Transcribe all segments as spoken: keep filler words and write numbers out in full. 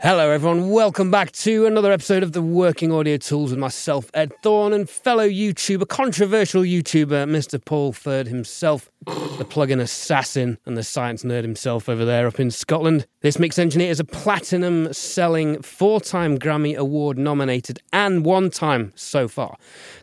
Hello everyone, welcome back to another episode of the Working Audio Tools with myself, Ed Thorne, and fellow YouTuber, controversial YouTuber, Mister Paul Third himself, the plug-in assassin and the science nerd himself over there up in Scotland. This mix engineer is a platinum-selling, four-time Grammy Award-nominated and one-time, so far,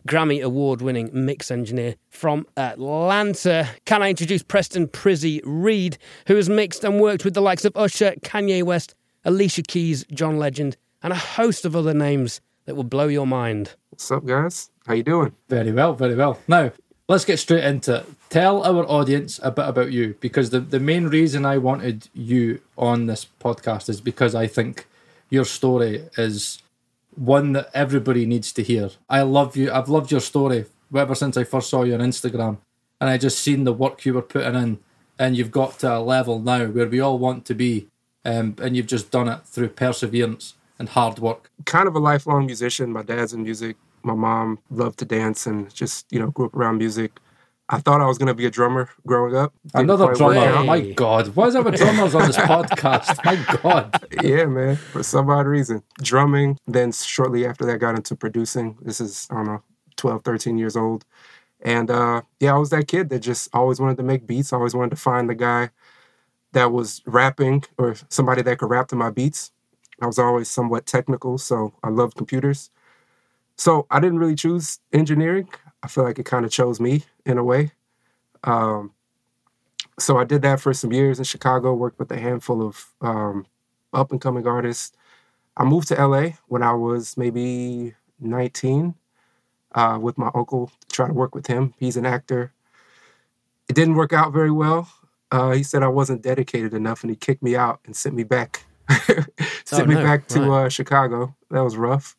Grammy Award-winning mix engineer from Atlanta. Can I introduce Preston Prizzy Reed, who has mixed and worked with the likes of Usher, Kanye West, Alicia Keys, John Legend, and a host of other names that will blow your mind. What's up, guys? How you doing? Very well, very well. Now, let's get straight into it. Tell our audience a bit about you, because the, the main reason I wanted you on this podcast is because I think your story is one that everybody needs to hear. I love you. I've loved your story ever since I first saw you on Instagram, and I just seen the work you were putting in, and you've got to a level now where we all want to be. Um, and you've just done it through perseverance and hard work. Kind of a lifelong musician. My dad's in music. My mom loved to dance and just, you know, grew up around music. I thought I was going to be a drummer growing up. Didn't Another drummer. Oh, my God. Why is there drummers on this podcast? My God. Yeah, man. For some odd reason. Drumming. Then shortly after that, got into producing. This is, I don't know, twelve, thirteen years old. And, uh, yeah, I was that kid that just always wanted to make beats. I always wanted to find the guy that was rapping or somebody that could rap to my beats. I was always somewhat technical, so I loved computers. So I didn't really choose engineering. I feel like it kind of chose me in a way. Um, so I did that for some years in Chicago, worked with a handful of um, up-and-coming artists. I moved to L A when I was maybe nineteen uh, with my uncle, to try to work with him. He's an actor. It didn't work out very well. Uh, he said I wasn't dedicated enough, and he kicked me out and sent me back. sent oh, me no. back to right. uh, Chicago. That was rough,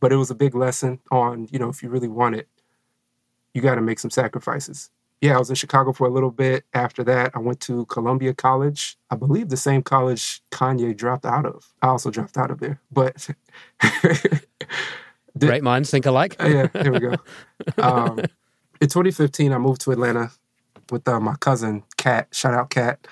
but it was a big lesson on, you know, if you really want it, you got to make some sacrifices. Yeah, I was in Chicago for a little bit. After that, I went to Columbia College. I believe the same college Kanye dropped out of. I also dropped out of there, but... Did, Great minds think alike. uh, yeah, here we go. Um, in twenty fifteen, I moved to Atlanta with uh, my cousin, Cat, shout out Cat,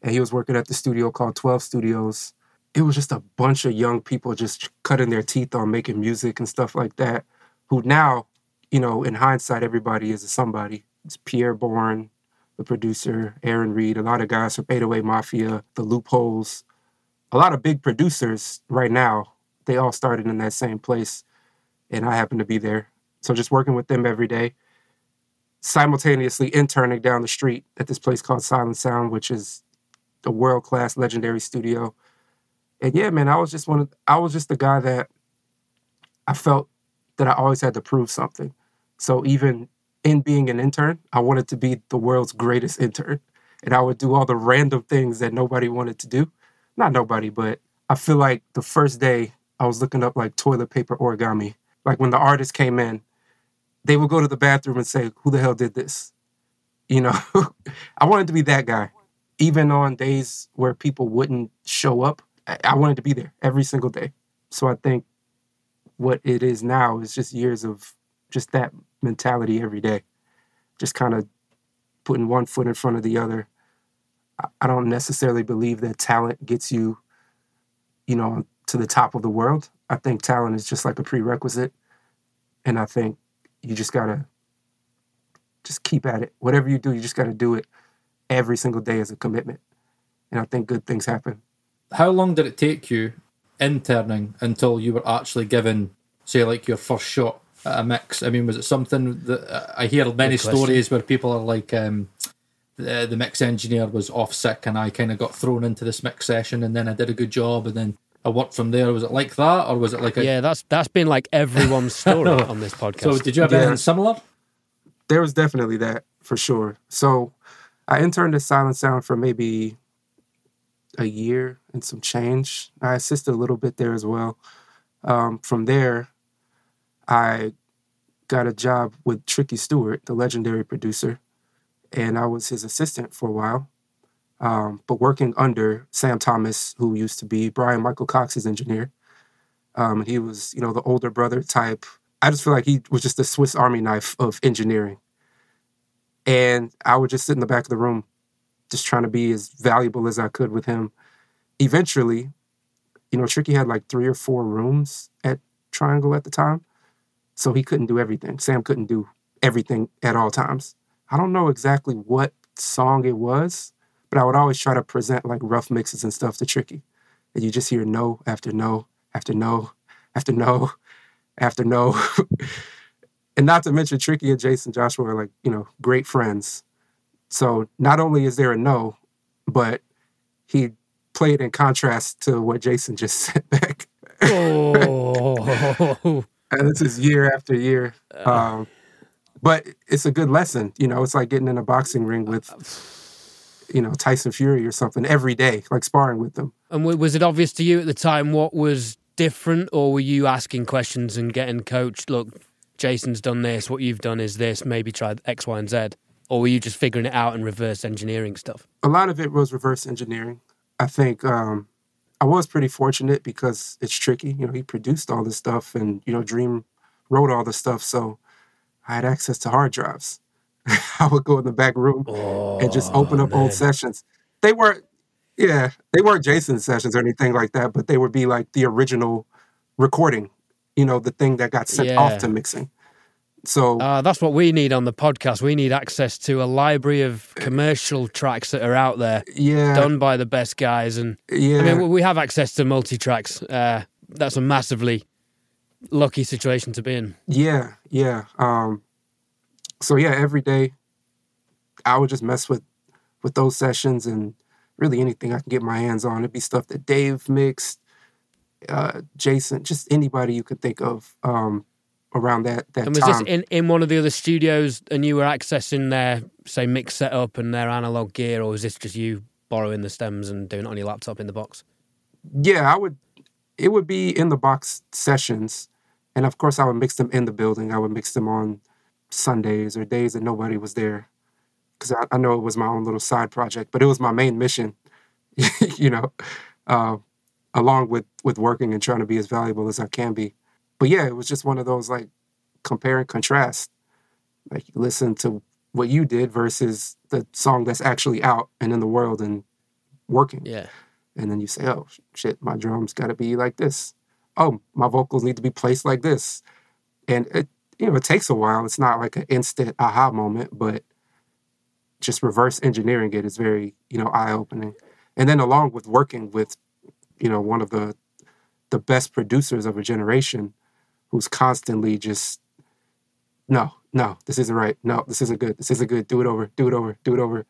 and he was working at the studio called twelve Studios. It was just a bunch of young people just cutting their teeth on making music and stuff like that, who now, you know, in hindsight, everybody is a somebody. It's Pierre Bourne, the producer, Aaron Reed, a lot of guys from Baitaway Mafia, The Loopholes, a lot of big producers right now. They all started in that same place, and I happened to be there. So just working with them every day. Simultaneously interning down the street at this place called Silent Sound, which is a world-class legendary studio. And yeah, man, I was just one of, I was just the guy that I felt that I always had to prove something. So even in being an intern, I wanted to be the world's greatest intern. And I would do all the random things that nobody wanted to do. Not nobody, but I feel like the first day I was looking up like toilet paper origami. Like when the artist came in, they would go to the bathroom and say, who the hell did this? You know, I wanted to be that guy. Even on days where people wouldn't show up, I wanted to be there every single day. So I think what it is now is just years of just that mentality every day. Just kind of putting one foot in front of the other. I don't necessarily believe that talent gets you, you know, to the top of the world. I think talent is just like a prerequisite. And I think you just got to just keep at it. Whatever you do, you just got to do it every single day as a commitment. And I think good things happen. How long did it take you interning until you were actually given, say, like your first shot at a mix? I mean, was it something that I hear many stories where people are like, um, the, the mix engineer was off sick and I kind of got thrown into this mix session and then I did a good job and then I worked from there. Was it like that, or was it like a... Yeah, that's that's been like everyone's story on this podcast. So did you have yeah. anything similar? There was definitely that, for sure. So I interned at Silent Sound for maybe a year and some change. I assisted a little bit there as well. Um, from there, I got a job with Tricky Stewart, the legendary producer, and I was his assistant for a while. Um, but working under Sam Thomas, who used to be Brian Michael Cox's engineer. Um, and he was, you know, the older brother type. I just feel like he was just the Swiss Army knife of engineering. And I would just sit in the back of the room, just trying to be as valuable as I could with him. Eventually, you know, Tricky had like three or four rooms at Triangle at the time. So he couldn't do everything. Sam couldn't do everything at all times. I don't know exactly what song it was, but I would always try to present like rough mixes and stuff to Tricky. And you just hear no after no after no after no after no. And not to mention Tricky and Jaycen Joshua are like, you know, great friends. So not only is there a no, but he played in contrast to what Jaycen just said back. Oh. And this is year after year. Um, but it's a good lesson. You know, it's like getting in a boxing ring with, you know, Tyson Fury or something every day, like sparring with them. And was it obvious to you at the time what was different, or were you asking questions and getting coached? Look, Jason's done this. What you've done is this. Maybe try X, Y, and Z. Or were you just figuring it out and reverse engineering stuff? A lot of it was reverse engineering. I think um, I was pretty fortunate because it's Tricky. You know, he produced all this stuff and, you know, Dream wrote all this stuff. So I had access to hard drives. I would go in the back room oh, and just open up man. old sessions. They weren't, yeah, they weren't Jason's sessions or anything like that, but they would be like the original recording, you know, the thing that got sent yeah. off to mixing. So uh, that's what we need on the podcast. We need access to a library of commercial tracks that are out there, yeah, done by the best guys. And yeah. I mean, we have access to multi-tracks. Uh, that's a massively lucky situation to be in. Yeah, yeah. Um, so yeah, every day I would just mess with with those sessions and really anything I can get my hands on. It'd be stuff that Dave mixed, uh, Jaycen, just anybody you could think of. Um, around that, that time. And was time. this in, in one of the other studios and you were accessing their, say, mix setup and their analog gear, or was this just you borrowing the stems and doing it on your laptop in the box? Yeah, I would, it would be in the box sessions. And of course I would mix them in the building. I would mix them on Sundays or days that nobody was there. Because I, I know it was my own little side project, but it was my main mission, you know, uh, along with, with working and trying to be as valuable as I can be. But yeah, it was just one of those like compare and contrast. Like you listen to what you did versus the song that's actually out and in the world and working. Yeah. And then you say, oh shit, my drums got to be like this. Oh, my vocals need to be placed like this. And it, you know, it takes a while. It's not like an instant aha moment, but just reverse engineering it is very, you know, eye opening. And then along with working with, you know, one of the the best producers of a generation, who's constantly just, no, no, this isn't right. No, this isn't good. This isn't good. Do it over, do it over, do it over.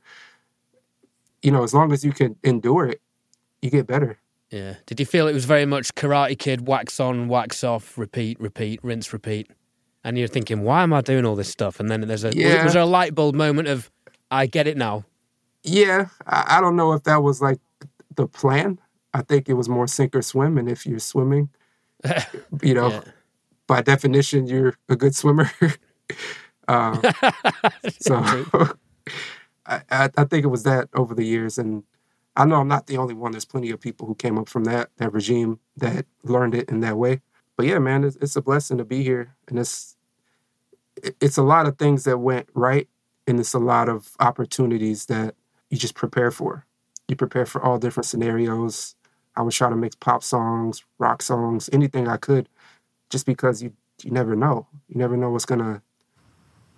You know, as long as you can endure it, you get better. Yeah. Did you feel it was very much Karate Kid, wax on, wax off, repeat, repeat, rinse, repeat? And you're thinking, why am I doing all this stuff? And then there's a, yeah. was, was there a light bulb moment of, I get it now? Yeah. I, I don't know if that was like the plan. I think it was more sink or swim. And if you're swimming, you know, yeah. by definition, you're a good swimmer. um, so I, I think it was that over the years. And I know I'm not the only one. There's plenty of people who came up from that, that regime that learned it in that way. But yeah, man, it's, it's a blessing to be here. And it's, it's a lot of things that went right. And it's a lot of opportunities that you just prepare for. You prepare for all different scenarios. I would try to mix pop songs, rock songs, anything I could, just because you you never know. You never know what's going to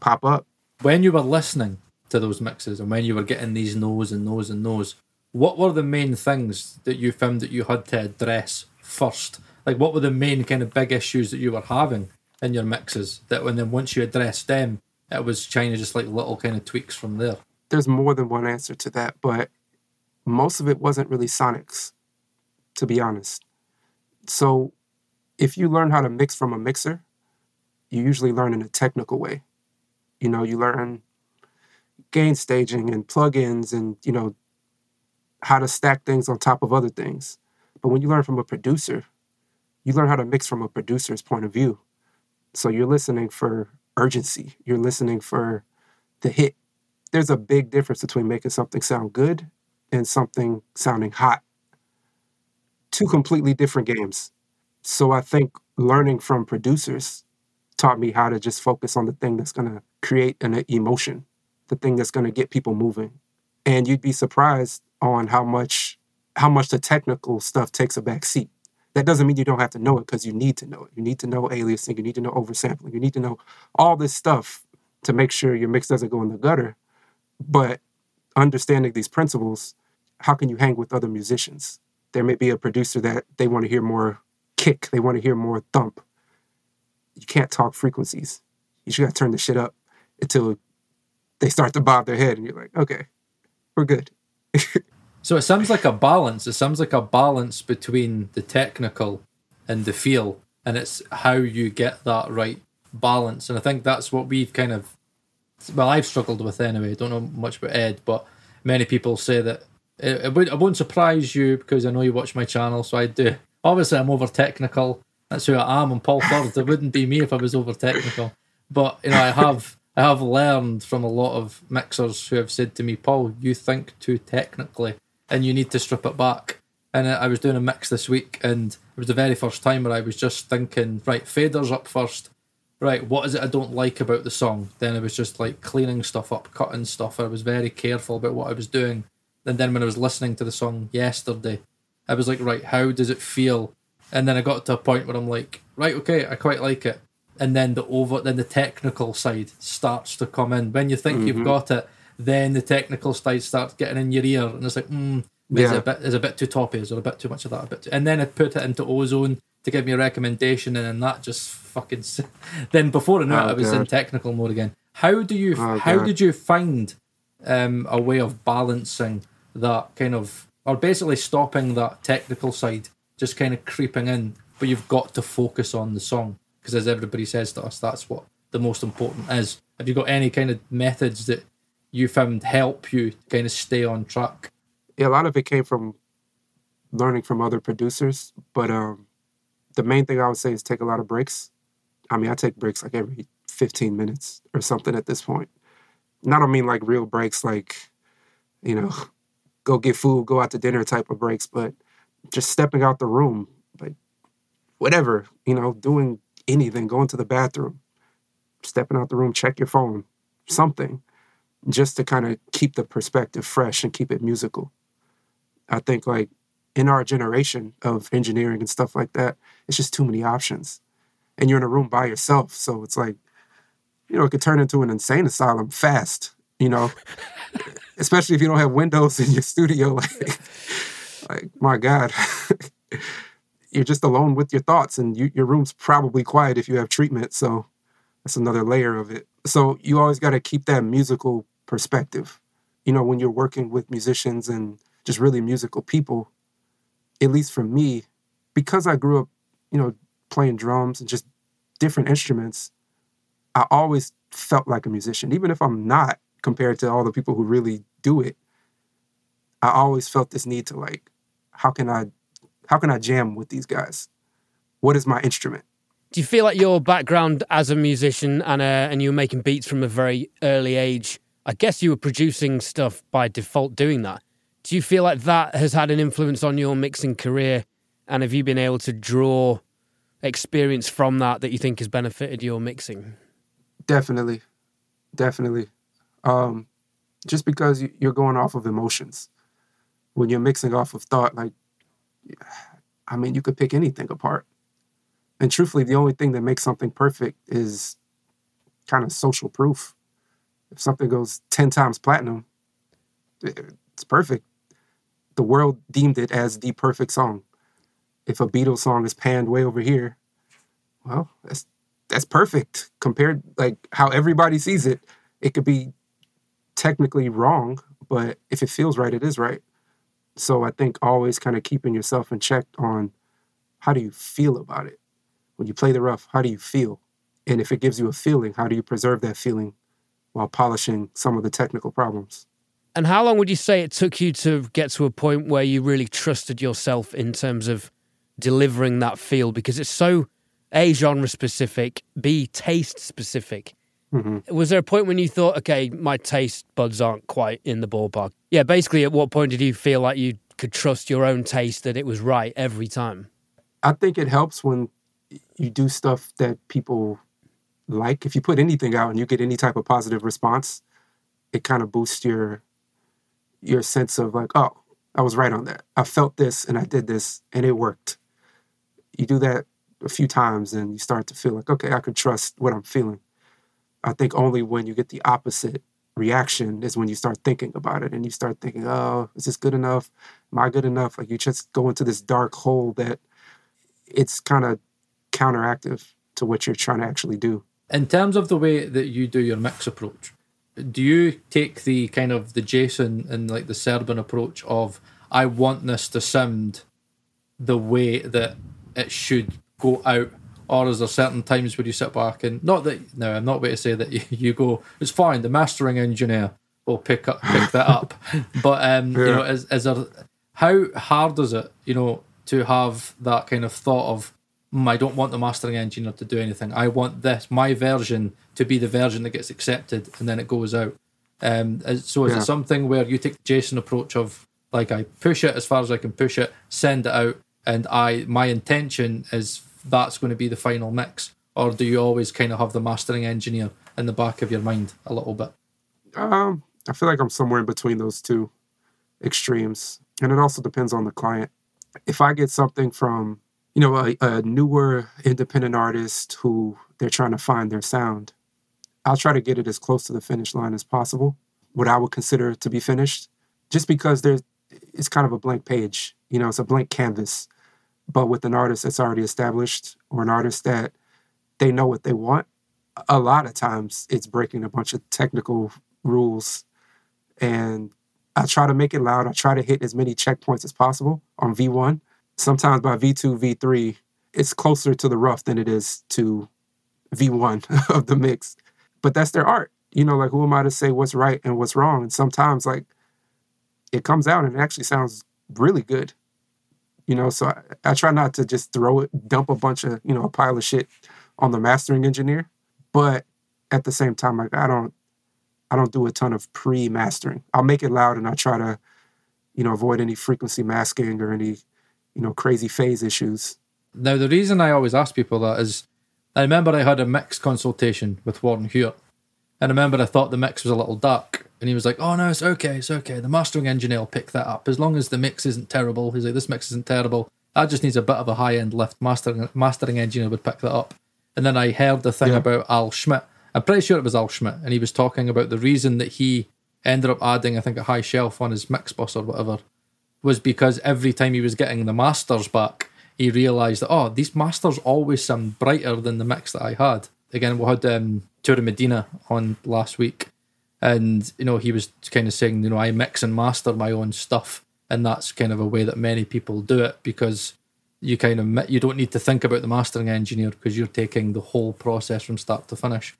pop up. When you were listening to those mixes and when you were getting these no's and no's and no's, what were the main things that you found that you had to address first? Like, what were the main kind of big issues that you were having in your mixes that when then once you addressed them, it was trying to just like little kind of tweaks from there? There's more than one answer to that, but most of it wasn't really sonics, to be honest. So if you learn how to mix from a mixer, you usually learn in a technical way. You know, you learn gain staging and plugins and, you know, how to stack things on top of other things. But when you learn from a producer, you learn how to mix from a producer's point of view. So you're listening for urgency. You're listening for the hit. There's a big difference between making something sound good and something sounding hot. Two completely different games. So I think learning from producers taught me how to just focus on the thing that's going to create an emotion, the thing that's going to get people moving. And you'd be surprised on how much how much the technical stuff takes a back seat. That doesn't mean you don't have to know it, because you need to know it. You need to know aliasing. You need to know oversampling. You need to know all this stuff to make sure your mix doesn't go in the gutter. But understanding these principles, how can you hang with other musicians? There may be a producer that they want to hear more kick. They want to hear more thump. You can't talk frequencies. You just got to turn the shit up until they start to bob their head. And you're like, okay, we're good. So it sounds like a balance. It sounds like a balance between the technical and the feel. And it's how you get that right balance. And I think that's what we've kind of, well, I've struggled with anyway. I don't know much about Ed, but many people say that, it, it, would, it won't surprise you because I know you watch my channel, so I do. Obviously, I'm over-technical. That's who I am. And Paul Third, it wouldn't be me if I was over-technical. But, you know, I have... I have learned from a lot of mixers who have said to me, Paul, you think too technically and you need to strip it back. And I was doing a mix this week and it was the very first time where I was just thinking, right, faders up first. Right, what is it I don't like about the song? Then I was just like cleaning stuff up, cutting stuff. I was very careful about what I was doing. And then when I was listening to the song yesterday, I was like, right, how does it feel? And then I got to a point where I'm like, right, okay, I quite like it. And then the over, then the technical side starts to come in. When you think mm-hmm. you've got it, then the technical side starts getting in your ear, and it's like, hmm, yeah. is, it a bit, is it a bit too toppy? Is there a bit too much of that? A bit too... And then I put it into Ozone to give me a recommendation, and then that just fucking... Then before I knew oh, it, I was God. in technical mode again. How do you? Oh, how God. did you find um, a way of balancing that kind of, or basically stopping that technical side just kind of creeping in, but you've got to focus on the song? Because as everybody says to us, that's what the most important is. Have you got any kind of methods that you found help you kind of stay on track? Yeah, a lot of it came from learning from other producers. But um, the main thing I would say is take a lot of breaks. I mean, I take breaks like every fifteen minutes or something at this point. And I don't mean like real breaks, like, you know, go get food, go out to dinner type of breaks. But just stepping out the room, like whatever, you know, doing anything, going to the bathroom, stepping out the room, check your phone, something, just to kind of keep the perspective fresh and keep it musical. I think like in our generation of engineering and stuff like that, it's just too many options. And you're in a room by yourself. So it's like, you know, it could turn into an insane asylum fast, you know, especially if you don't have windows in your studio. Like, like my God. You're just alone with your thoughts, and you, your room's probably quiet if you have treatment. So that's another layer of it. So you always got to keep that musical perspective. You know, when you're working with musicians and just really musical people, at least for me, because I grew up, you know, playing drums and just different instruments, I always felt like a musician. Even if I'm not, compared to all the people who really do it, I always felt this need to like, how can I How can I jam with these guys? What is my instrument? Do you feel like your background as a musician and uh, and you were making beats from a very early age, I guess you were producing stuff by default doing that. Do you feel like that has had an influence on your mixing career? And have you been able to draw experience from that that you think has benefited your mixing? Definitely. Definitely. Um, just because you're going off of emotions. When you're mixing off of thought, like, I mean, you could pick anything apart. And truthfully, the only thing that makes something perfect is kind of social proof. If something goes ten times platinum, it's perfect. The world deemed it as the perfect song. If a Beatles song is panned way over here, well, that's that's perfect compared like how everybody sees it. It could be technically wrong, but if it feels right, it is right. So I think always kind of keeping yourself in check on how do you feel about it? When you play the rough, how do you feel? And if it gives you a feeling, how do you preserve that feeling while polishing some of the technical problems? And how long would you say it took you to get to a point where you really trusted yourself in terms of delivering that feel? Because it's so A, genre-specific, B, taste-specific. Mm-hmm. Was there a point when you thought, okay, my taste buds aren't quite in the ballpark? Yeah, basically, at what point did you feel like you could trust your own taste that it was right every time? I think it helps when you do stuff that people like. If you put anything out and you get any type of positive response, it kind of boosts your your sense of like, oh, I was right on that. I felt this and I did this and it worked. you do that a few times and you start to feel like, okay, I can trust what I'm feeling. I think only when you get the opposite reaction is when you start thinking about it and you start thinking, oh, is this good enough? Am I good enough? Like you just go into this dark hole that it's kind of counteractive to what you're trying to actually do. In terms of the way that you do your mix approach, do you take the kind of the Jaycen and like the Serban approach of, I want this to sound the way that it should go out? Or is there certain times where you sit back and, not that, no, I'm not way to say that you, you go, it's fine, the mastering engineer will pick up, pick that up. But, um, yeah. you know, is, is there, how hard is it, you know, to have that kind of thought of, mm, I don't want the mastering engineer to do anything. I want this, my version, to be the version that gets accepted and then it goes out. Um, so is yeah. it something where you take the Jaycen approach of, like, I push it as far as I can push it, send it out, and I my intention is that's going to be the final mix? Or do you always kind of have the mastering engineer in the back of your mind a little bit? Um, I feel like I'm somewhere in between those two extremes. And it also depends on the client. If I get something from, you know, a, a newer independent artist who they're trying to find their sound, I'll try to get it as close to the finish line as possible, what I would consider to be finished, just because there's it's kind of a blank page. You know, it's a blank canvas. But with an artist that's already established or an artist that they know what they want, a lot of times it's breaking a bunch of technical rules. And I try to make it loud. I try to hit as many checkpoints as possible on V one. Sometimes by V two, V three, it's closer to the rough than it is to V one of the mix. But that's their art. You know, like, who am I to say what's right and what's wrong? And sometimes, like, it comes out and it actually sounds really good. You know, so I, I try not to just throw it, dump a bunch of, you know, a pile of shit on the mastering engineer. But at the same time, like, I don't, I don't do a ton of pre-mastering. I'll make it loud and I try to, you know, avoid any frequency masking or any, you know, crazy phase issues. Now, the reason I always ask people that is, I remember I had a mix consultation with Warren Hewitt. And I remember I thought the mix was a little dark. And he was like, oh, no, it's okay, it's okay. The mastering engineer will pick that up. As long as the mix isn't terrible. He's like, this mix isn't terrible. That just needs a bit of a high-end lift. Mastering mastering engineer would pick that up. And then I heard the thing yeah. about Al Schmidt. I'm pretty sure it was Al Schmidt. And he was talking about the reason that he ended up adding, I think, a high shelf on his mix bus or whatever, was because every time he was getting the masters back, he realised that, oh, these masters always sound brighter than the mix that I had. Again, we had um, Tour of Medina on last week. And, you know, he was kind of saying, you know, I mix and master my own stuff. And that's kind of a way that many people do it, because you kind of, you don't need to think about the mastering engineer because you're taking the whole process from start to finish.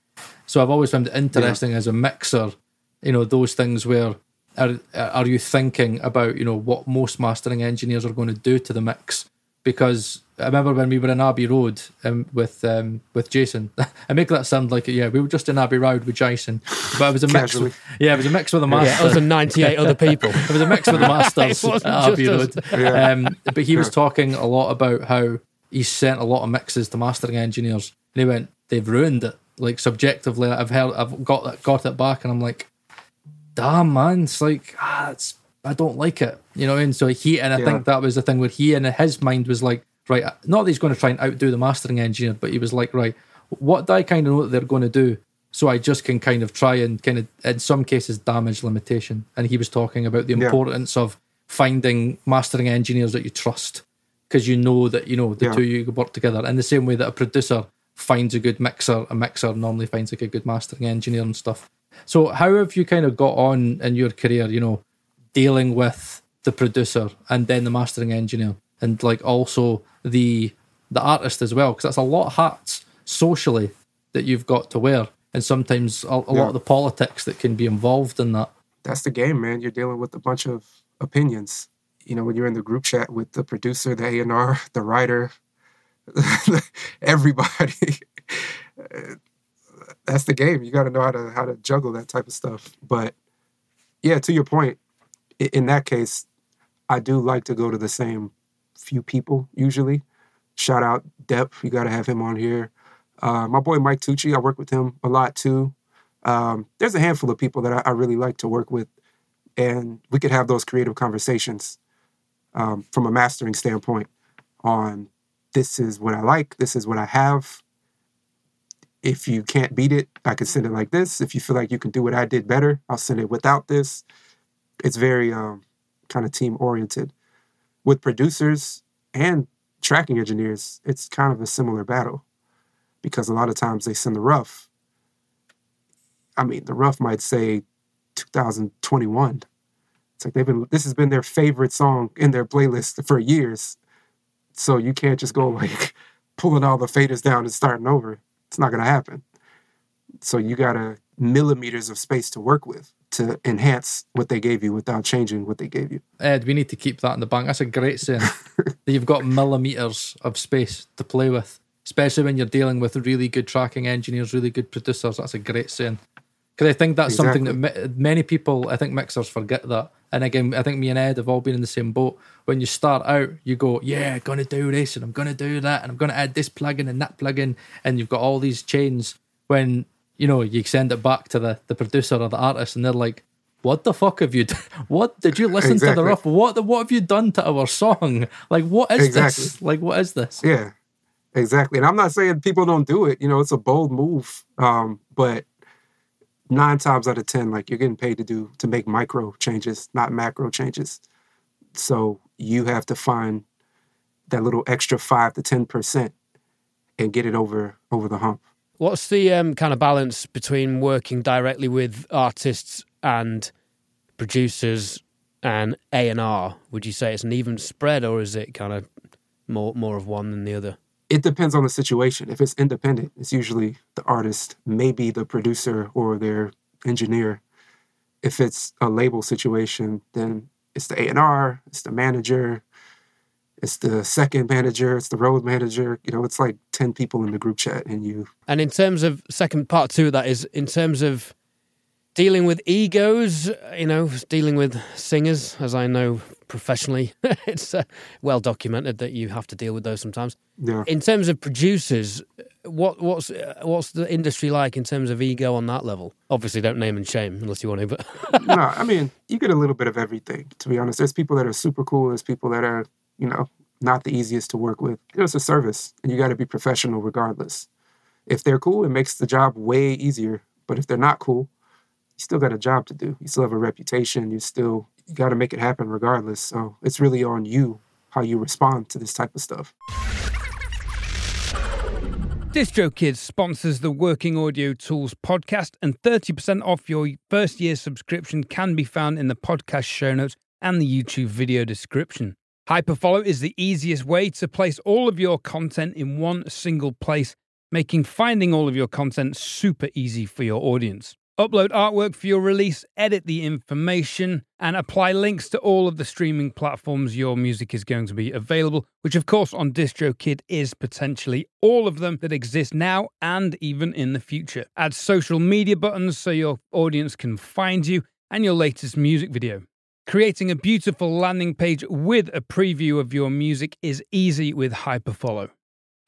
So I've always found it interesting yeah. as a mixer, you know, those things where are, are you thinking about, you know, what most mastering engineers are going to do to the mix? Because I remember when we were in Abbey Road um, with um, with Jaycen. I make that sound like, yeah, we were just in Abbey Road with Jaycen. But it was a mix. With, yeah, it was a mix with the master. Yeah, it was a ninety-eight other people. It was a mix with the masters at Abbey Road. Yeah. Um, but he was talking a lot about how he sent a lot of mixes to mastering engineers. And he went, they've ruined it. Like, subjectively, I've heard, I've got that, got it back. And I'm like, damn, man. It's like, ah, it's, I don't like it. You know what I mean? So he, and I yeah. think that was the thing where he, in his mind, was like, right, not that he's going to try and outdo the mastering engineer, but he was like, right, what do I kind of know that they're going to do, so I just can kind of try and kind of, in some cases, damage limitation. And he was talking about the importance yeah. of finding mastering engineers that you trust, because you know that, you know, the yeah. two of you work together. In the same way that a producer finds a good mixer, a mixer normally finds like a good mastering engineer and stuff. So how have you kind of got on in your career, you know, dealing with the producer and then the mastering engineer? And like also the the artist as well, because that's a lot of hats socially that you've got to wear, and sometimes a, a yeah. lot of the politics that can be involved in that. That's the game, man. You're dealing with a bunch of opinions. You know, when you're in the group chat with the producer, the A and R, the writer, everybody. That's the game. You got to know how to how to juggle that type of stuff. But yeah, to your point, in that case, I do like to go to the same few people usually. Shout out Depp, you got to have him on here. Uh, my boy Mike Tucci, I work with him a lot too. Um, there's a handful of people that I, I really like to work with, and we could have those creative conversations um, from a mastering standpoint on this is what I like, this is what I have. If you can't beat it, I can send it like this. If you feel like you can do what I did better, I'll send it without this. It's very um, kind of team-oriented. With producers and tracking engineers, it's kind of a similar battle because a lot of times they send the rough. I mean, the rough might say two thousand twenty-one. It's like they've been, this has been their favorite song in their playlist for years. So you can't just go like pulling all the faders down and starting over. It's not going to happen. So you got a millimeters of space to work with to enhance what they gave you without changing what they gave you. Ed, we need to keep that in the bank. That's a great saying. That you've got millimeters of space to play with, especially when you're dealing with really good tracking engineers, really good producers. That's a great saying. Because I think that's exactly. something that m- many people, I think mixers forget that. And again, I think me and Ed have all been in the same boat. When you start out, you go, yeah, I'm going to do this and I'm going to do that and I'm going to add this plugin and that plugin. And you've got all these chains when, you know, you send it back to the, the producer or the artist and they're like, what the fuck have you done? What did you listen exactly. to the rough? What the, what have you done to our song? Like, what is exactly. this? Like, what is this? Yeah, exactly. And I'm not saying people don't do it. You know, it's a bold move. Um, but nine times out of ten, like, you're getting paid to do, to make micro changes, not macro changes. So you have to find that little extra five to ten percent and get it over, over the hump. What's the um, kind of balance between working directly with artists and producers and A and R? Would you say it's an even spread, or is it kind of more, more of one than the other? It depends on the situation. If it's independent, it's usually the artist, maybe the producer or their engineer. If it's a label situation, then it's the A and R, it's the manager, it's the second manager, it's the road manager. You know, it's like ten people in the group chat and you... And in terms of, second part two of that is, in terms of dealing with egos, you know, dealing with singers, as I know professionally, it's uh, well documented that you have to deal with those sometimes. Yeah. In terms of producers, what what's what's the industry like in terms of ego on that level? Obviously, don't name and shame unless you want to. But no, I mean, you get a little bit of everything. To be honest, there's people that are super cool. There's people that are, you know, not the easiest to work with. You know, it's a service, and you got to be professional regardless. If they're cool, it makes the job way easier. But if they're not cool, you still got a job to do. You still have a reputation. You still you got to make it happen regardless. So it's really on you how you respond to this type of stuff. DistroKid sponsors the Working Audio Tools podcast, and thirty percent off your first year subscription can be found in the podcast show notes and the YouTube video description. HyperFollow is the easiest way to place all of your content in one single place, making finding all of your content super easy for your audience. Upload artwork for your release, edit the information, and apply links to all of the streaming platforms your music is going to be available, which of course on DistroKid is potentially all of them that exist now and even in the future. Add social media buttons so your audience can find you and your latest music video. Creating a beautiful landing page with a preview of your music is easy with HyperFollow.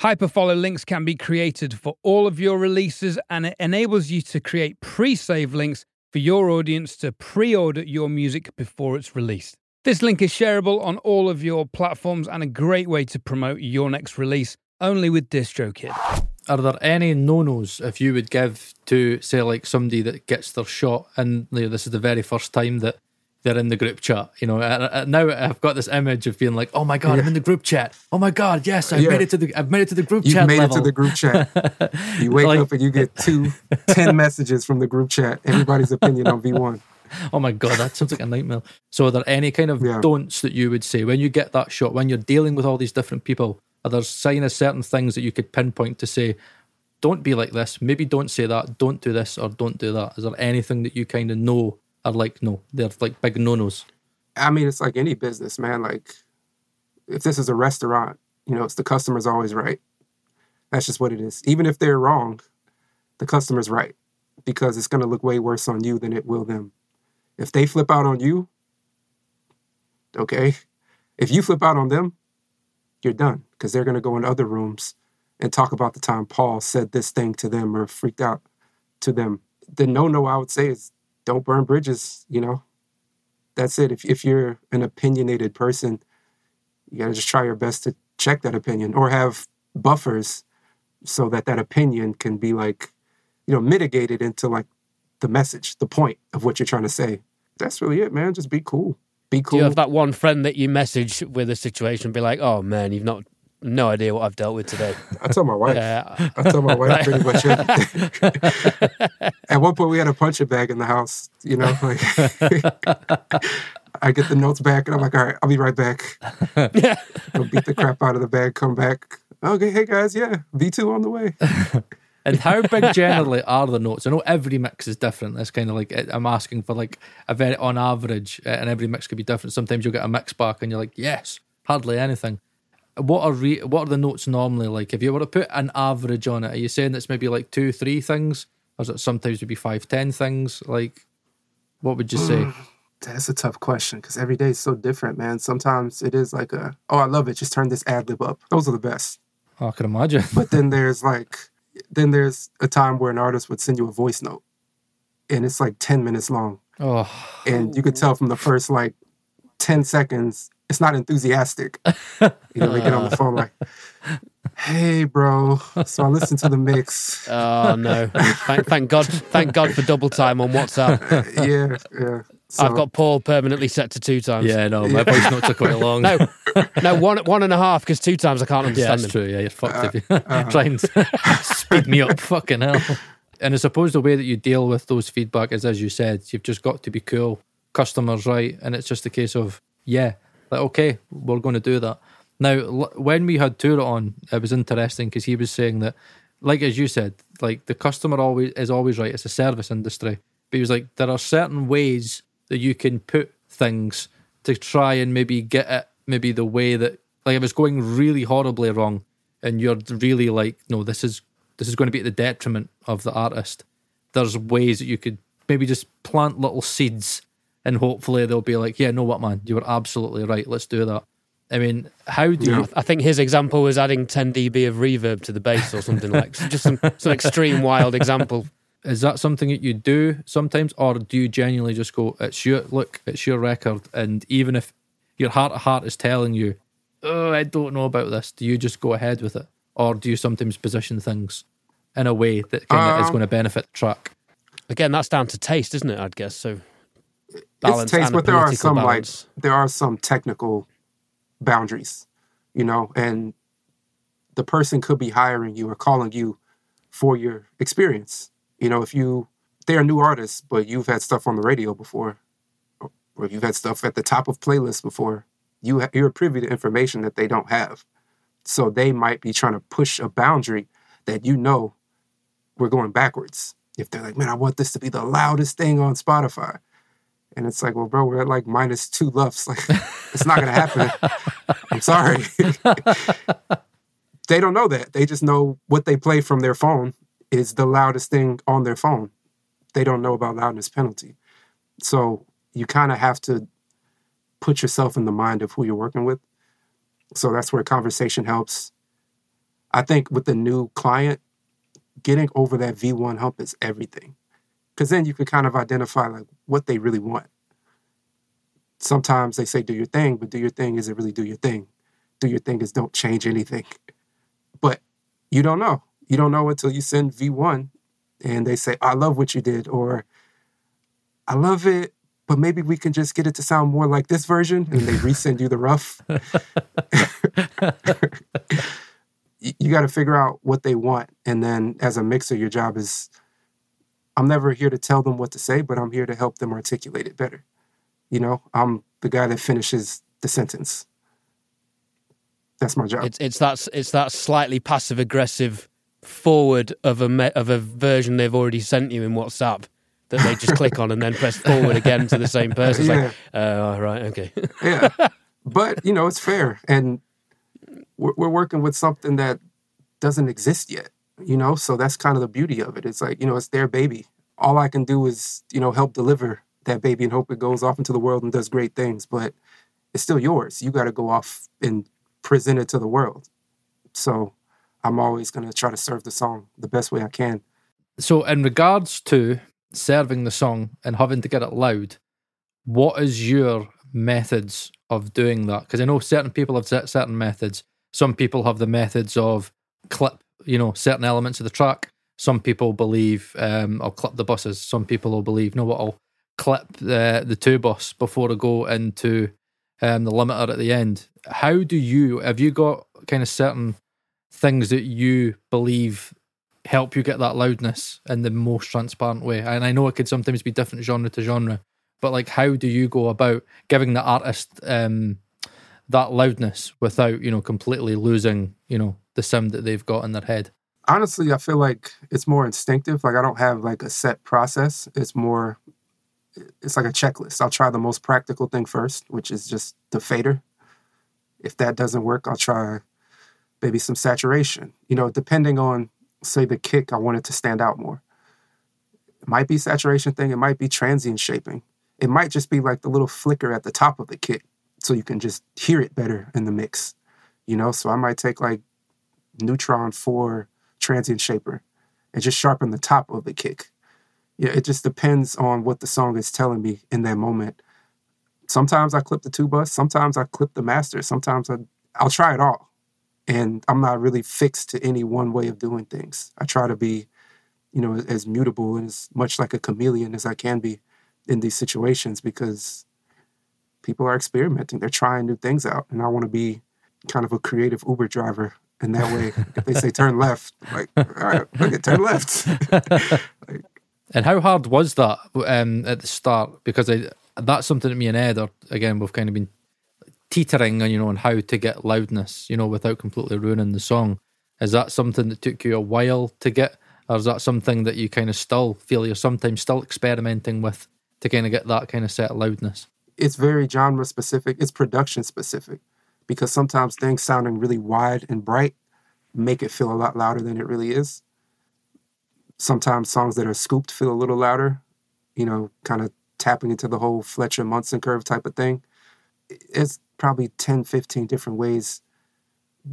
HyperFollow links can be created for all of your releases, and it enables you to create pre-save links for your audience to pre-order your music before it's released. This link is shareable on all of your platforms and a great way to promote your next release, only with DistroKid. Are there any no-nos if you would give to, say, like somebody that gets their shot and, you know, this is the very first time that they're in the group chat, you know? Uh, now I've got this image of being like, "Oh my god, yeah. I'm in the group chat! Oh my god, yes, I've yeah. made it to the, I've made it to the group You've chat." You made level. it to the group chat. You wake like, up and you get two, ten messages from the group chat. Everybody's opinion on V one. Oh my god, that sounds like a nightmare. So, are there any kind of yeah. don'ts that you would say when you get that shot, when you're dealing with all these different people? Are there sign of certain things that you could pinpoint to say, "Don't be like this. Maybe don't say that. Don't do this or don't do that." Is there anything that you kind of know? Are like, no, they're like big no-nos? I mean, it's like any business, man. Like, if this is a restaurant, you know, it's the customer's always right. That's just what it is. Even if they're wrong, the customer's right, because it's going to look way worse on you than it will them. If they flip out on you, okay. If you flip out on them, you're done, because they're going to go in other rooms and talk about the time Paul said this thing to them or freaked out to them. The no-no I would say is, don't burn bridges, you know. That's it. If if you're an opinionated person, you got to just try your best to check that opinion or have buffers so that that opinion can be like, you know, mitigated into like the message, the point of what you're trying to say. That's really it, man. Just be cool. Be cool. Do you have that one friend that you message with a situation and be like, oh man, you've not, no idea what I've dealt with today? I tell my wife. Yeah. I tell my wife pretty much everything. At one point we had a puncher bag in the house, you know, like I get the notes back and I'm like, all right, I'll be right back. Yeah. I'll beat the crap out of the bag, come back. Okay, hey guys, yeah, V two on the way. And how big generally are the notes? I know every mix is different. That's kind of like, I'm asking for like a very, on average, and every mix could be different. Sometimes you'll get a mix back and you're like, yes, hardly anything. What are re- what are the notes normally like? If you were to put an average on it, are you saying it's maybe like two, three things? Or is it sometimes maybe five, ten things? Like, what would you say? Mm, that's a tough question because every day is so different, man. Sometimes it is like a, oh, I love it. Just turn this ad-lib up. Those are the best. Oh, I can imagine. But then there's like, then there's a time where an artist would send you a voice note and it's like ten minutes long. Oh. And you could tell from the first like ten seconds, it's not enthusiastic. You know, they get on the phone like, hey, bro, so I listened to the mix. Oh, no. Thank, thank God Thank God for double time on WhatsApp. Yeah, yeah. So, I've got Paul permanently set to two times. Yeah, no, my yeah. voice notes are quite long. No, no, one, one and a half, because two times I can't understand yeah, that's them. True, yeah, you're fucked uh, if you uh, try and speed me up. Fucking hell. And I suppose the way that you deal with those feedback is, as you said, you've just got to be cool. Customers, right? And it's just a case of, yeah, like, okay, we're going to do that. Now, l- when we had Tour on, it was interesting because he was saying that, like as you said, like the customer always is always right. It's a service industry. But he was like, there are certain ways that you can put things to try and maybe get it, maybe the way that, like if it's going really horribly wrong and you're really like, no, this is this is going to be at the detriment of the artist. There's ways that you could maybe just plant little seeds and hopefully they'll be like, yeah, know what, man, you were absolutely right. Let's do that. I mean, how do yeah. you... I think his example was adding ten decibels of reverb to the bass or something like that. Just some, some extreme wild example. Is that something that you do sometimes? Or do you genuinely just go, it's your... Look, it's your record. And even if your heart of heart is telling you, oh, I don't know about this, do you just go ahead with it? Or do you sometimes position things in a way that kind of um, is going to benefit the track? Again, that's down to taste, isn't it, I'd guess, so... It's taste, but there are some balance. like there are some technical boundaries, you know, and the person could be hiring you or calling you for your experience. You know, if you they're new artists, but you've had stuff on the radio before, or, or you've had stuff at the top of playlists before, you ha- you're privy to information that they don't have, so they might be trying to push a boundary that you know we're going backwards. If they're like, man, I want this to be the loudest thing on Spotify. And it's like, well, bro, we're at like minus two LUFS. Like, it's not going to happen. I'm sorry. They don't know that. They just know what they play from their phone is the loudest thing on their phone. They don't know about loudness penalty. So you kind of have to put yourself in the mind of who you're working with. So that's where conversation helps. I think with the new client, getting over that V one hump is everything. Because then you can kind of identify like what they really want. Sometimes they say, do your thing, but do your thing isn't really do your thing. Do your thing is don't change anything. But you don't know. You don't know until you send V one and they say, I love what you did, or I love it, but maybe we can just get it to sound more like this version. And they resend you the rough. You got to figure out what they want. And then as a mixer, your job is... I'm never here to tell them what to say, but I'm here to help them articulate it better. You know, I'm the guy that finishes the sentence. That's my job. It's, it's that it's that slightly passive aggressive forward of a me, of a version they've already sent you in WhatsApp that they just click on and then press forward again to the same person. It's yeah. like, oh, right, okay. Yeah, but you know, it's fair, and we're, we're working with something that doesn't exist yet. You know, so that's kind of the beauty of it. It's like, you know, it's their baby. All I can do is, you know, help deliver that baby and hope it goes off into the world and does great things. But it's still yours. You got to go off and present it to the world. So I'm always going to try to serve the song the best way I can. So in regards to serving the song and having to get it loud, what is your methods of doing that? Because I know certain people have certain methods. Some people have the methods of clip, you know, certain elements of the track. Some people believe um, I'll clip the buses. Some people will believe, no, what, I'll clip the, the two bus before I go into um, the limiter at the end. How do you, have you got kind of certain things that you believe help you get that loudness in the most transparent way? And I know it could sometimes be different genre to genre, but like, how do you go about giving the artist um, that loudness without, you know, completely losing, you know, the sound that they've got in their head? Honestly, I feel like it's more instinctive. Like, I don't have like a set process. It's more, it's like a checklist. I'll try the most practical thing first, which is just the fader. If that doesn't work, I'll try maybe some saturation. You know, depending on, say, the kick, I want it to stand out more. It might be saturation thing. It might be transient shaping. It might just be like the little flicker at the top of the kick, so you can just hear it better in the mix. You know, so I might take like Neutron four transient shaper and just sharpen the top of the kick. Yeah, it just depends on what the song is telling me in that moment. Sometimes I clip the two bus, sometimes I clip the master, sometimes I, I'll try it all. And I'm not really fixed to any one way of doing things. I try to be, you know, as mutable and as much like a chameleon as I can be in these situations, because people are experimenting. They're trying new things out. And I want to be kind of a creative Uber driver in that way. If they say turn left, I'm like, all right, look at turn left. Like, and how hard was that um, at the start? Because I, that's something that me and Ed are, again, we've kind of been teetering on, you know, on how to get loudness, you know, without completely ruining the song. Is that something that took you a while to get? Or is that something that you kind of still feel you're sometimes still experimenting with to kind of get that kind of set of loudness? It's very genre specific. It's production specific, because sometimes things sounding really wide and bright make it feel a lot louder than it really is. Sometimes songs that are scooped feel a little louder, you know, kind of tapping into the whole Fletcher Munson curve type of thing. It's probably ten, fifteen different ways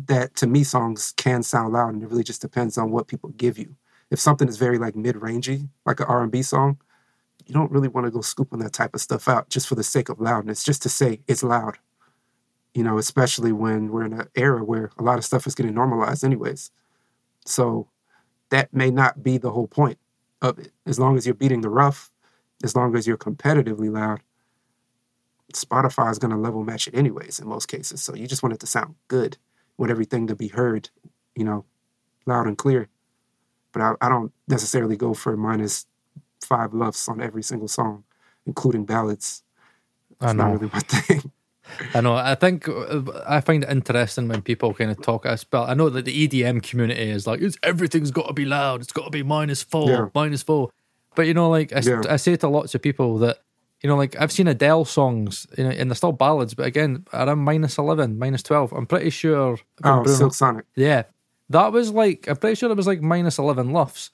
that, to me, songs can sound loud, and it really just depends on what people give you. If something is very like mid-rangey, like an R and B song, you don't really want to go scooping that type of stuff out just for the sake of loudness, just to say it's loud. You know, especially when we're in an era where a lot of stuff is getting normalized anyways. So that may not be the whole point of it. As long as you're beating the rough, as long as you're competitively loud, Spotify is going to level match it anyways in most cases. So you just want it to sound good. You want everything to be heard, you know, loud and clear. But I, I don't necessarily go for minus five LUFS on every single song, including ballads. That's I know. not really my thing. I know. I think I find it interesting when people kind of talk. I spell. I know that the E D M community is like, it's, everything's got to be loud. It's got to be minus four, yeah. minus four. But you know, like I, yeah. I say to lots of people that, you know, like I've seen Adele songs, you know, and they're still ballads, but again, around minus eleven, minus twelve. I'm pretty sure. Oh, Bruno, Silk Sonic. Yeah, that was like. I'm pretty sure it was like minus eleven LUFS.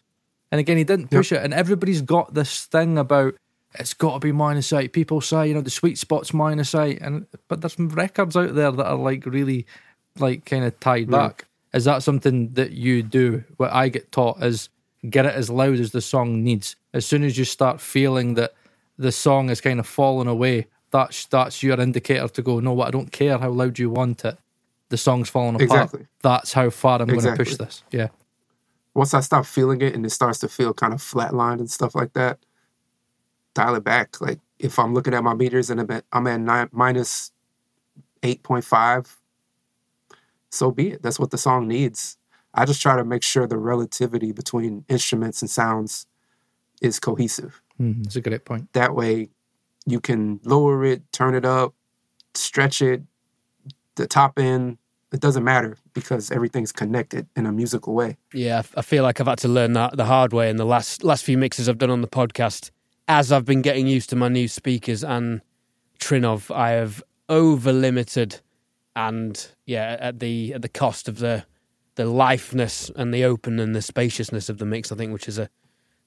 And again, he didn't push yep. it. And everybody's got this thing about, it's got to be minus eight. People say, you know, the sweet spot's minus eight, and but there's records out there that are like really, like kind of tied yeah. back. Is that something that you do? What I get taught is get it as loud as the song needs. As soon as you start feeling that the song is kind of falling away, that's that's your indicator to go, no, what, I don't care how loud you want it. The song's falling apart. Exactly. That's how far I'm exactly. going to push this. Yeah. Once I stop feeling it and it starts to feel kind of flatlined and stuff like that, dial it back. Like if I'm looking at my meters and I'm at, I'm at nine, minus eight point five, so be it. That's what the song needs. I just try to make sure the relativity between instruments and sounds is cohesive. Mm, that's a great point. That way you can lower it, turn it up, stretch it, the top end. It doesn't matter because everything's connected in a musical way. Yeah, I feel like I've had to learn that the hard way in the last last few mixes I've done on the podcast. As I've been getting used to my new speakers and Trinov, I have over-limited, and yeah, at the at the cost of the the lifeness and the open and the spaciousness of the mix, I think, which is a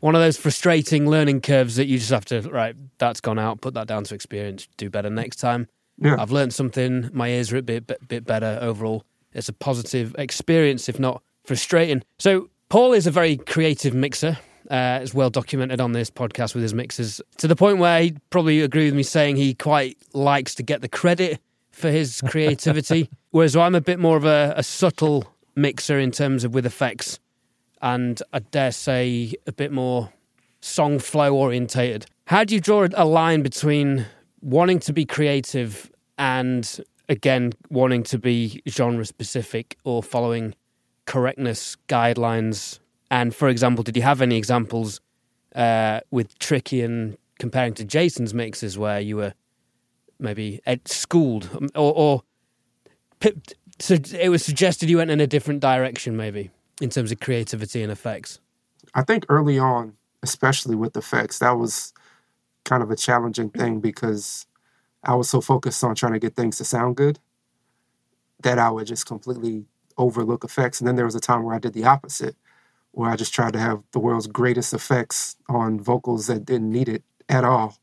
one of those frustrating learning curves that you just have to, right, that's gone out, put that down to experience, do better next time. Yeah. I've learned something, my ears are a bit, bit, bit better overall. It's a positive experience, if not frustrating. So Paul is a very creative mixer. Uh, it's well documented on this podcast with his mixes, to the point where he'd probably agree with me saying he quite likes to get the credit for his creativity, whereas I'm a bit more of a, a subtle mixer in terms of with effects, and I dare say a bit more song flow orientated. How do you draw a line between wanting to be creative and, again, wanting to be genre specific or following correctness guidelines? And for example, did you have any examples uh, with Tricky and comparing to Jason's mixes where you were maybe ed- schooled or, or pipped, so it was suggested you went in a different direction maybe in terms of creativity and effects? I think early on, especially with effects, that was kind of a challenging thing because I was so focused on trying to get things to sound good that I would just completely overlook effects. And then there was a time where I did the opposite, where I just tried to have the world's greatest effects on vocals that didn't need it at all.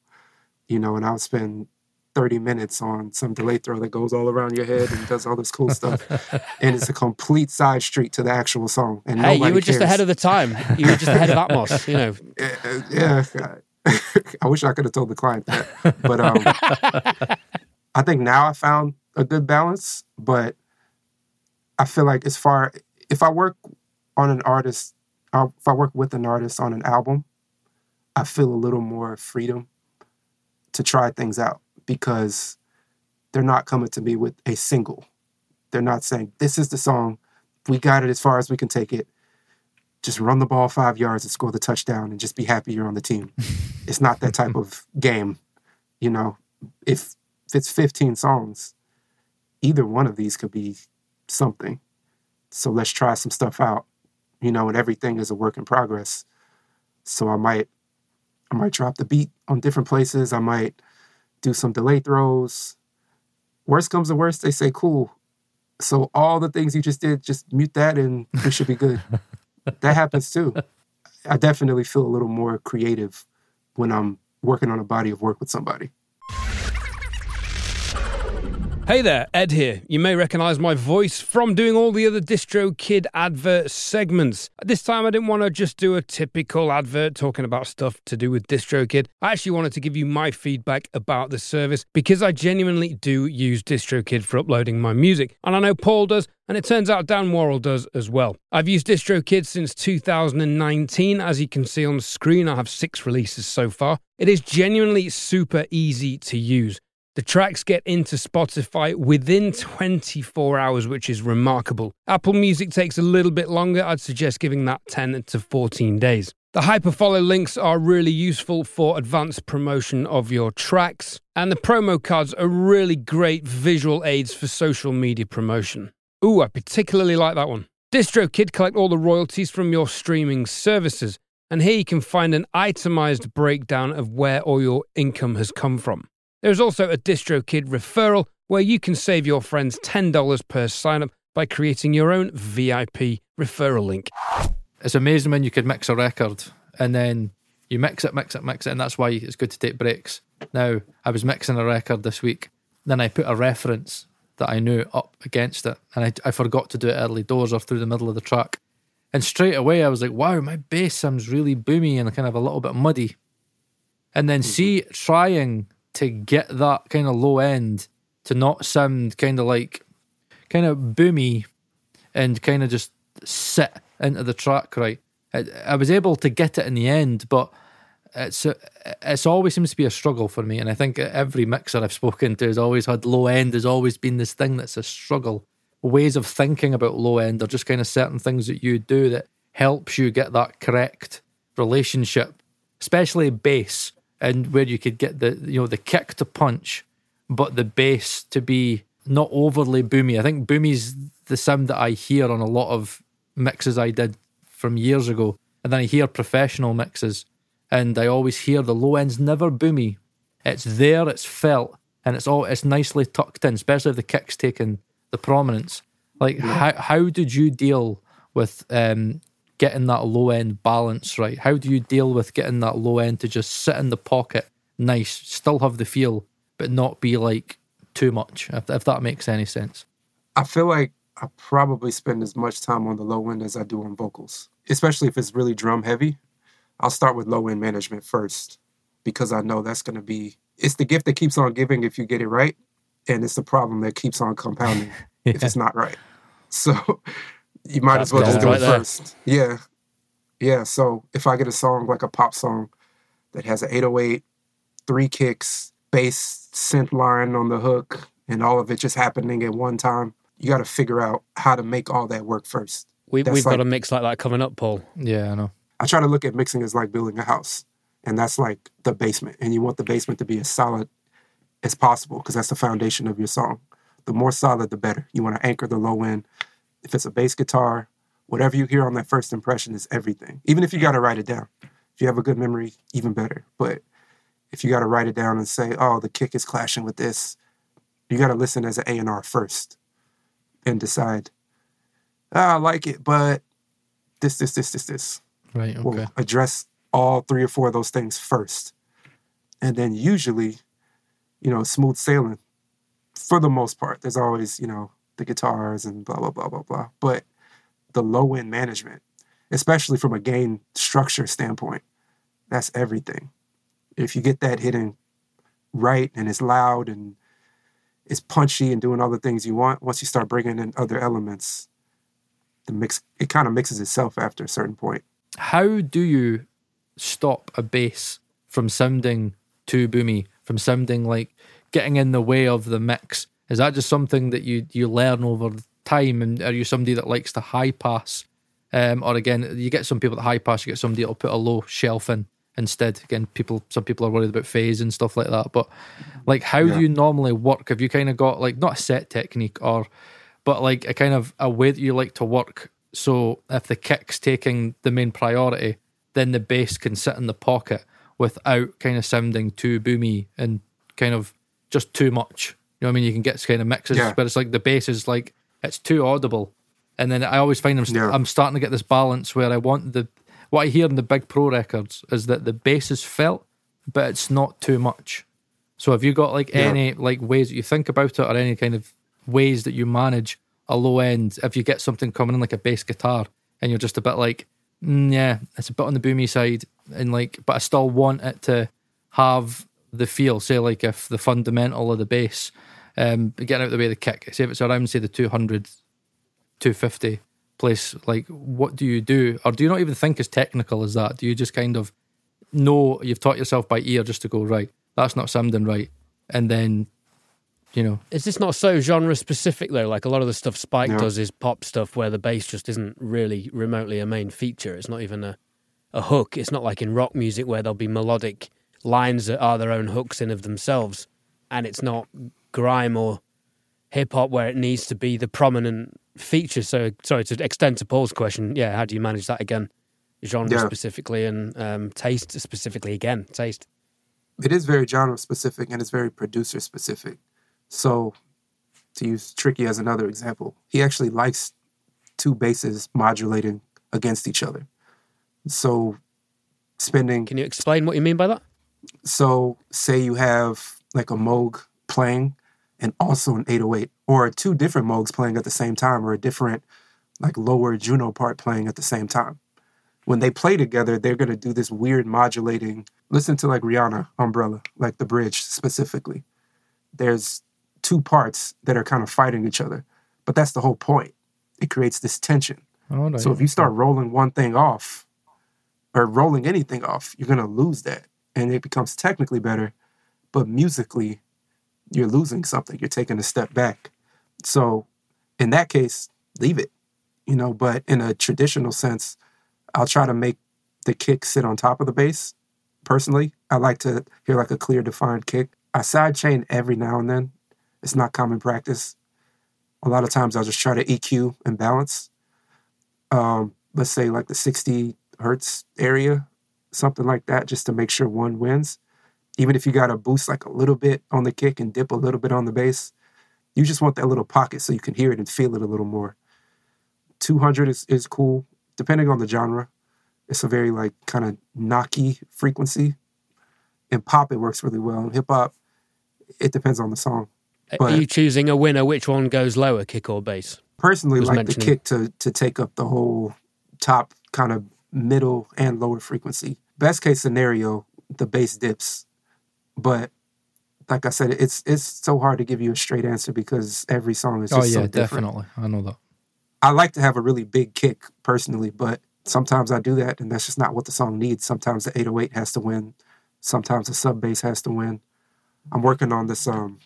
You know, and I would spend thirty minutes on some delay throw that goes all around your head and does all this cool stuff. And it's a complete side street to the actual song. And hey, you were just cares. ahead of the time. You were just ahead of Atmos, you know. Yeah. yeah. I wish I could have told the client that. But um, I think now I found a good balance, but I feel like as far, if I work on an artist, or if I work with an artist on an album, I feel a little more freedom to try things out because they're not coming to me with a single. They're not saying, this is the song, we got it as far as we can take it, just run the ball five yards and score the touchdown and just be happy you're on the team. It's not that type of game, you know. If, if it's fifteen songs, either one of these could be something. So let's try some stuff out, you know, and everything is a work in progress. So I might, I might drop the beat on different places. I might do some delay throws. Worst comes to worst, they say, cool. So all the things you just did, just mute that and we should be good. That happens too. I definitely feel a little more creative when I'm working on a body of work with somebody. Hey there, Ed here. You may recognise my voice from doing all the other DistroKid advert segments. This time I didn't want to just do a typical advert talking about stuff to do with DistroKid. I actually wanted to give you my feedback about the service because I genuinely do use DistroKid for uploading my music. And I know Paul does, and it turns out Dan Worrell does as well. I've used DistroKid since two thousand nineteen. As you can see on the screen, I have six releases so far. It is genuinely super easy to use. The tracks get into Spotify within twenty-four hours, which is remarkable. Apple Music takes a little bit longer. I'd suggest giving that ten to fourteen days. The HyperFollow links are really useful for advanced promotion of your tracks, and the promo cards are really great visual aids for social media promotion. Ooh, I particularly like that one. DistroKid collect all the royalties from your streaming services, and here you can find an itemized breakdown of where all your income has come from. There's also a DistroKid referral where you can save your friends ten dollars per sign-up by creating your own V I P referral link. It's amazing when you could mix a record and then you mix it, mix it, mix it, and that's why it's good to take breaks. Now, I was mixing a record this week, then I put a reference that I knew up against it, and I, I forgot to do it early doors or through the middle of the track. And straight away I was like, wow, my bass sounds really boomy and kind of a little bit muddy. And then mm-hmm. see, trying... to get that kind of low end to not sound kind of like kind of boomy and kind of just sit into the track right. I, I was able to get it in the end, but it's a, it's always seems to be a struggle for me, and I think every mixer I've spoken to has always had low end has always been this thing that's a struggle. Ways of thinking about low end are just kind of certain things that you do that helps you get that correct relationship, especially bass. And where you could get the, you know, the kick to punch, but the bass to be not overly boomy. I think boomy's the sound that I hear on a lot of mixes I did from years ago. And then I hear professional mixes, and I always hear the low end's never boomy. It's there, it's felt, and it's all it's nicely tucked in, especially if the kick's taken the prominence. Like, yeah. how how did you deal with um getting that low end balance right? How do you deal with getting that low end to just sit in the pocket, nice, still have the feel, but not be like too much, if, if that makes any sense? I feel like I probably spend as much time on the low end as I do on vocals, especially if it's really drum heavy. I'll start with low end management first because I know that's going to be, it's the gift that keeps on giving if you get it right. and it's a problem that keeps on compounding yeah. if it's not right. So you might That's as well just do right it there. first. Yeah. Yeah, so if I get a song, like a pop song, that has an eight oh eight, three kicks, bass, synth line on the hook, and all of it just happening at one time, you got to figure out how to make all that work first. We, we've like, got a mix like that coming up, Paul. Yeah, I know. I try to look at mixing as like building a house, and that's like the basement. And you want the basement to be as solid as possible because that's the foundation of your song. The more solid, the better. You want to anchor the low end. If it's a bass guitar, whatever you hear on that first impression is everything. Even if you got to write it down. If you have a good memory, even better. But if you got to write it down and say, oh, the kick is clashing with this, you got to listen as an A and R first and decide, oh, I like it, but this, this, this, this, this. Right, okay. We'll address all three or four of those things first. And then usually, you know, smooth sailing for the most part. There's always, you know, the guitars and blah, blah, blah, blah, blah. But the low-end management, especially from a gain structure standpoint, that's everything. If you get that hitting right and it's loud and it's punchy and doing all the things you want, once you start bringing in other elements, the mix it kind of mixes itself after a certain point. How do you stop a bass from sounding too boomy, from sounding like getting in the way of the mix? Is that just something that you, you learn over time? And are you somebody that likes to high pass? Um, or again, you get some people that high pass, you get somebody that'll put a low shelf in instead. Again, people, some people are worried about phase and stuff like that. But like, how yeah. do you normally work? Have you kind of got like, not a set technique or, but like a kind of a way that you like to work? So if the kick's taking the main priority, then the bass can sit in the pocket without kind of sounding too boomy and kind of just too much. You know what I mean? You can get kind of mixes yeah. where it's like the bass is like, it's too audible. And then I always find I'm, st- yeah. I'm starting to get this balance where I want the, what I hear in the big pro records is that the bass is felt, but it's not too much. So have you got like yeah. any like ways that you think about it or any kind of ways that you manage a low end, if you get something coming in like a bass guitar and you're just a bit like, mm, yeah, it's a bit on the boomy side, and like, but I still want it to have the feel, say like if the fundamental of the bass, um, getting out of the way of the kick, say if it's around, say the two hundred, two fifty place, like what do you do? Or do you not even think as technical as that? Do you just kind of know, you've taught yourself by ear just to go, right, that's not sounding right, and then you know. Is this not so genre specific though? Like a lot of the stuff Spike yeah. does is pop stuff where the bass just isn't really remotely a main feature. It's not even a, a hook. It's not like in rock music where there'll be melodic lines that are their own hooks in of themselves. And it's not grime or hip hop where it needs to be the prominent feature. So sorry to extend to Paul's question. Yeah. How do you manage that again? Genre yeah. specifically and um, taste specifically again, taste. It is very genre specific and it's very producer specific. So, to use Tricky as another example, he actually likes two basses modulating against each other. So, spending... Can you explain what you mean by that? So, say you have like a Moog playing and also an eight oh eight, or two different Moogs playing at the same time, or a different like lower Juno part playing at the same time. When they play together, they're going to do this weird modulating... Listen to like Rihanna, Umbrella, like the bridge specifically. There's two parts that are kind of fighting each other. But that's the whole point. It creates this tension. Oh, no, so if you start rolling one thing off or rolling anything off, you're going to lose that. And it becomes technically better, but musically, you're losing something. You're taking a step back. So in that case, leave it. You know, but in a traditional sense, I'll try to make the kick sit on top of the bass. Personally, I like to hear like a clear, defined kick. I sidechain every now and then. It's not common practice. A lot of times I'll just try to E Q and balance. Um, let's say like the sixty hertz area, something like that, just to make sure one wins. Even if you got to boost like a little bit on the kick and dip a little bit on the bass, you just want that little pocket so you can hear it and feel it a little more. two hundred is, is cool, depending on the genre. It's a very like kind of knocky frequency. In pop, it works really well. In hip hop, it depends on the song. But are you choosing a winner? Which one goes lower, kick or bass? Personally, like mentioning the kick to, to take up the whole top kind of middle and lower frequency. Best case scenario, the bass dips. But like I said, it's it's so hard to give you a straight answer because every song is just oh, yeah, so different. Definitely. I know that. I like to have a really big kick personally, but sometimes I do that and that's just not what the song needs. Sometimes the eight oh eight has to win. Sometimes the sub bass has to win. I'm working on this um,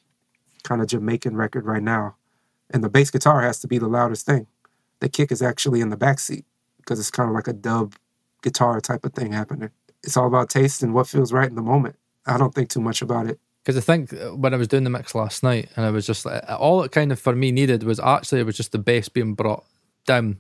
kind of Jamaican record right now, and the bass guitar has to be the loudest thing. The kick is actually in the backseat because it's kind of like a dub guitar type of thing happening. It's all about taste and what feels right in the moment. I don't think too much about it. Because I think when I was doing the mix last night, and I was just like, all it kind of for me needed was actually, it was just the bass being brought down.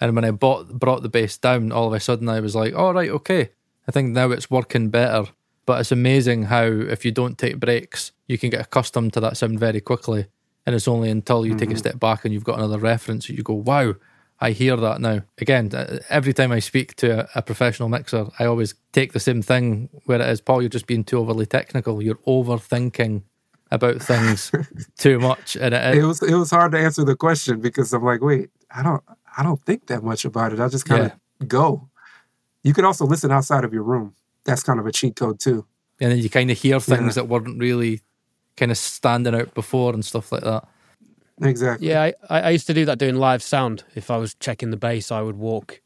And when I bought, brought the bass down, all of a sudden I was like, all right, okay. I think now it's working better. But it's amazing how if you don't take breaks, you can get accustomed to that sound very quickly. And it's only until you mm-hmm. take a step back and you've got another reference that you go, wow, I hear that now. Again, every time I speak to a, a professional mixer, I always take the same thing where it is, Paul, you're just being too overly technical. You're overthinking about things too much. And it, it was it was hard to answer the question because I'm like, wait, I don't I don't think that much about it. I just kind of yeah. go. You can also listen outside of your room. That's kind of a cheat code too. And then you kind of hear things yeah. that weren't really kind of standing out before and stuff like that. Exactly. Yeah, I, I used to do that doing live sound. If I was checking the bass, I would walk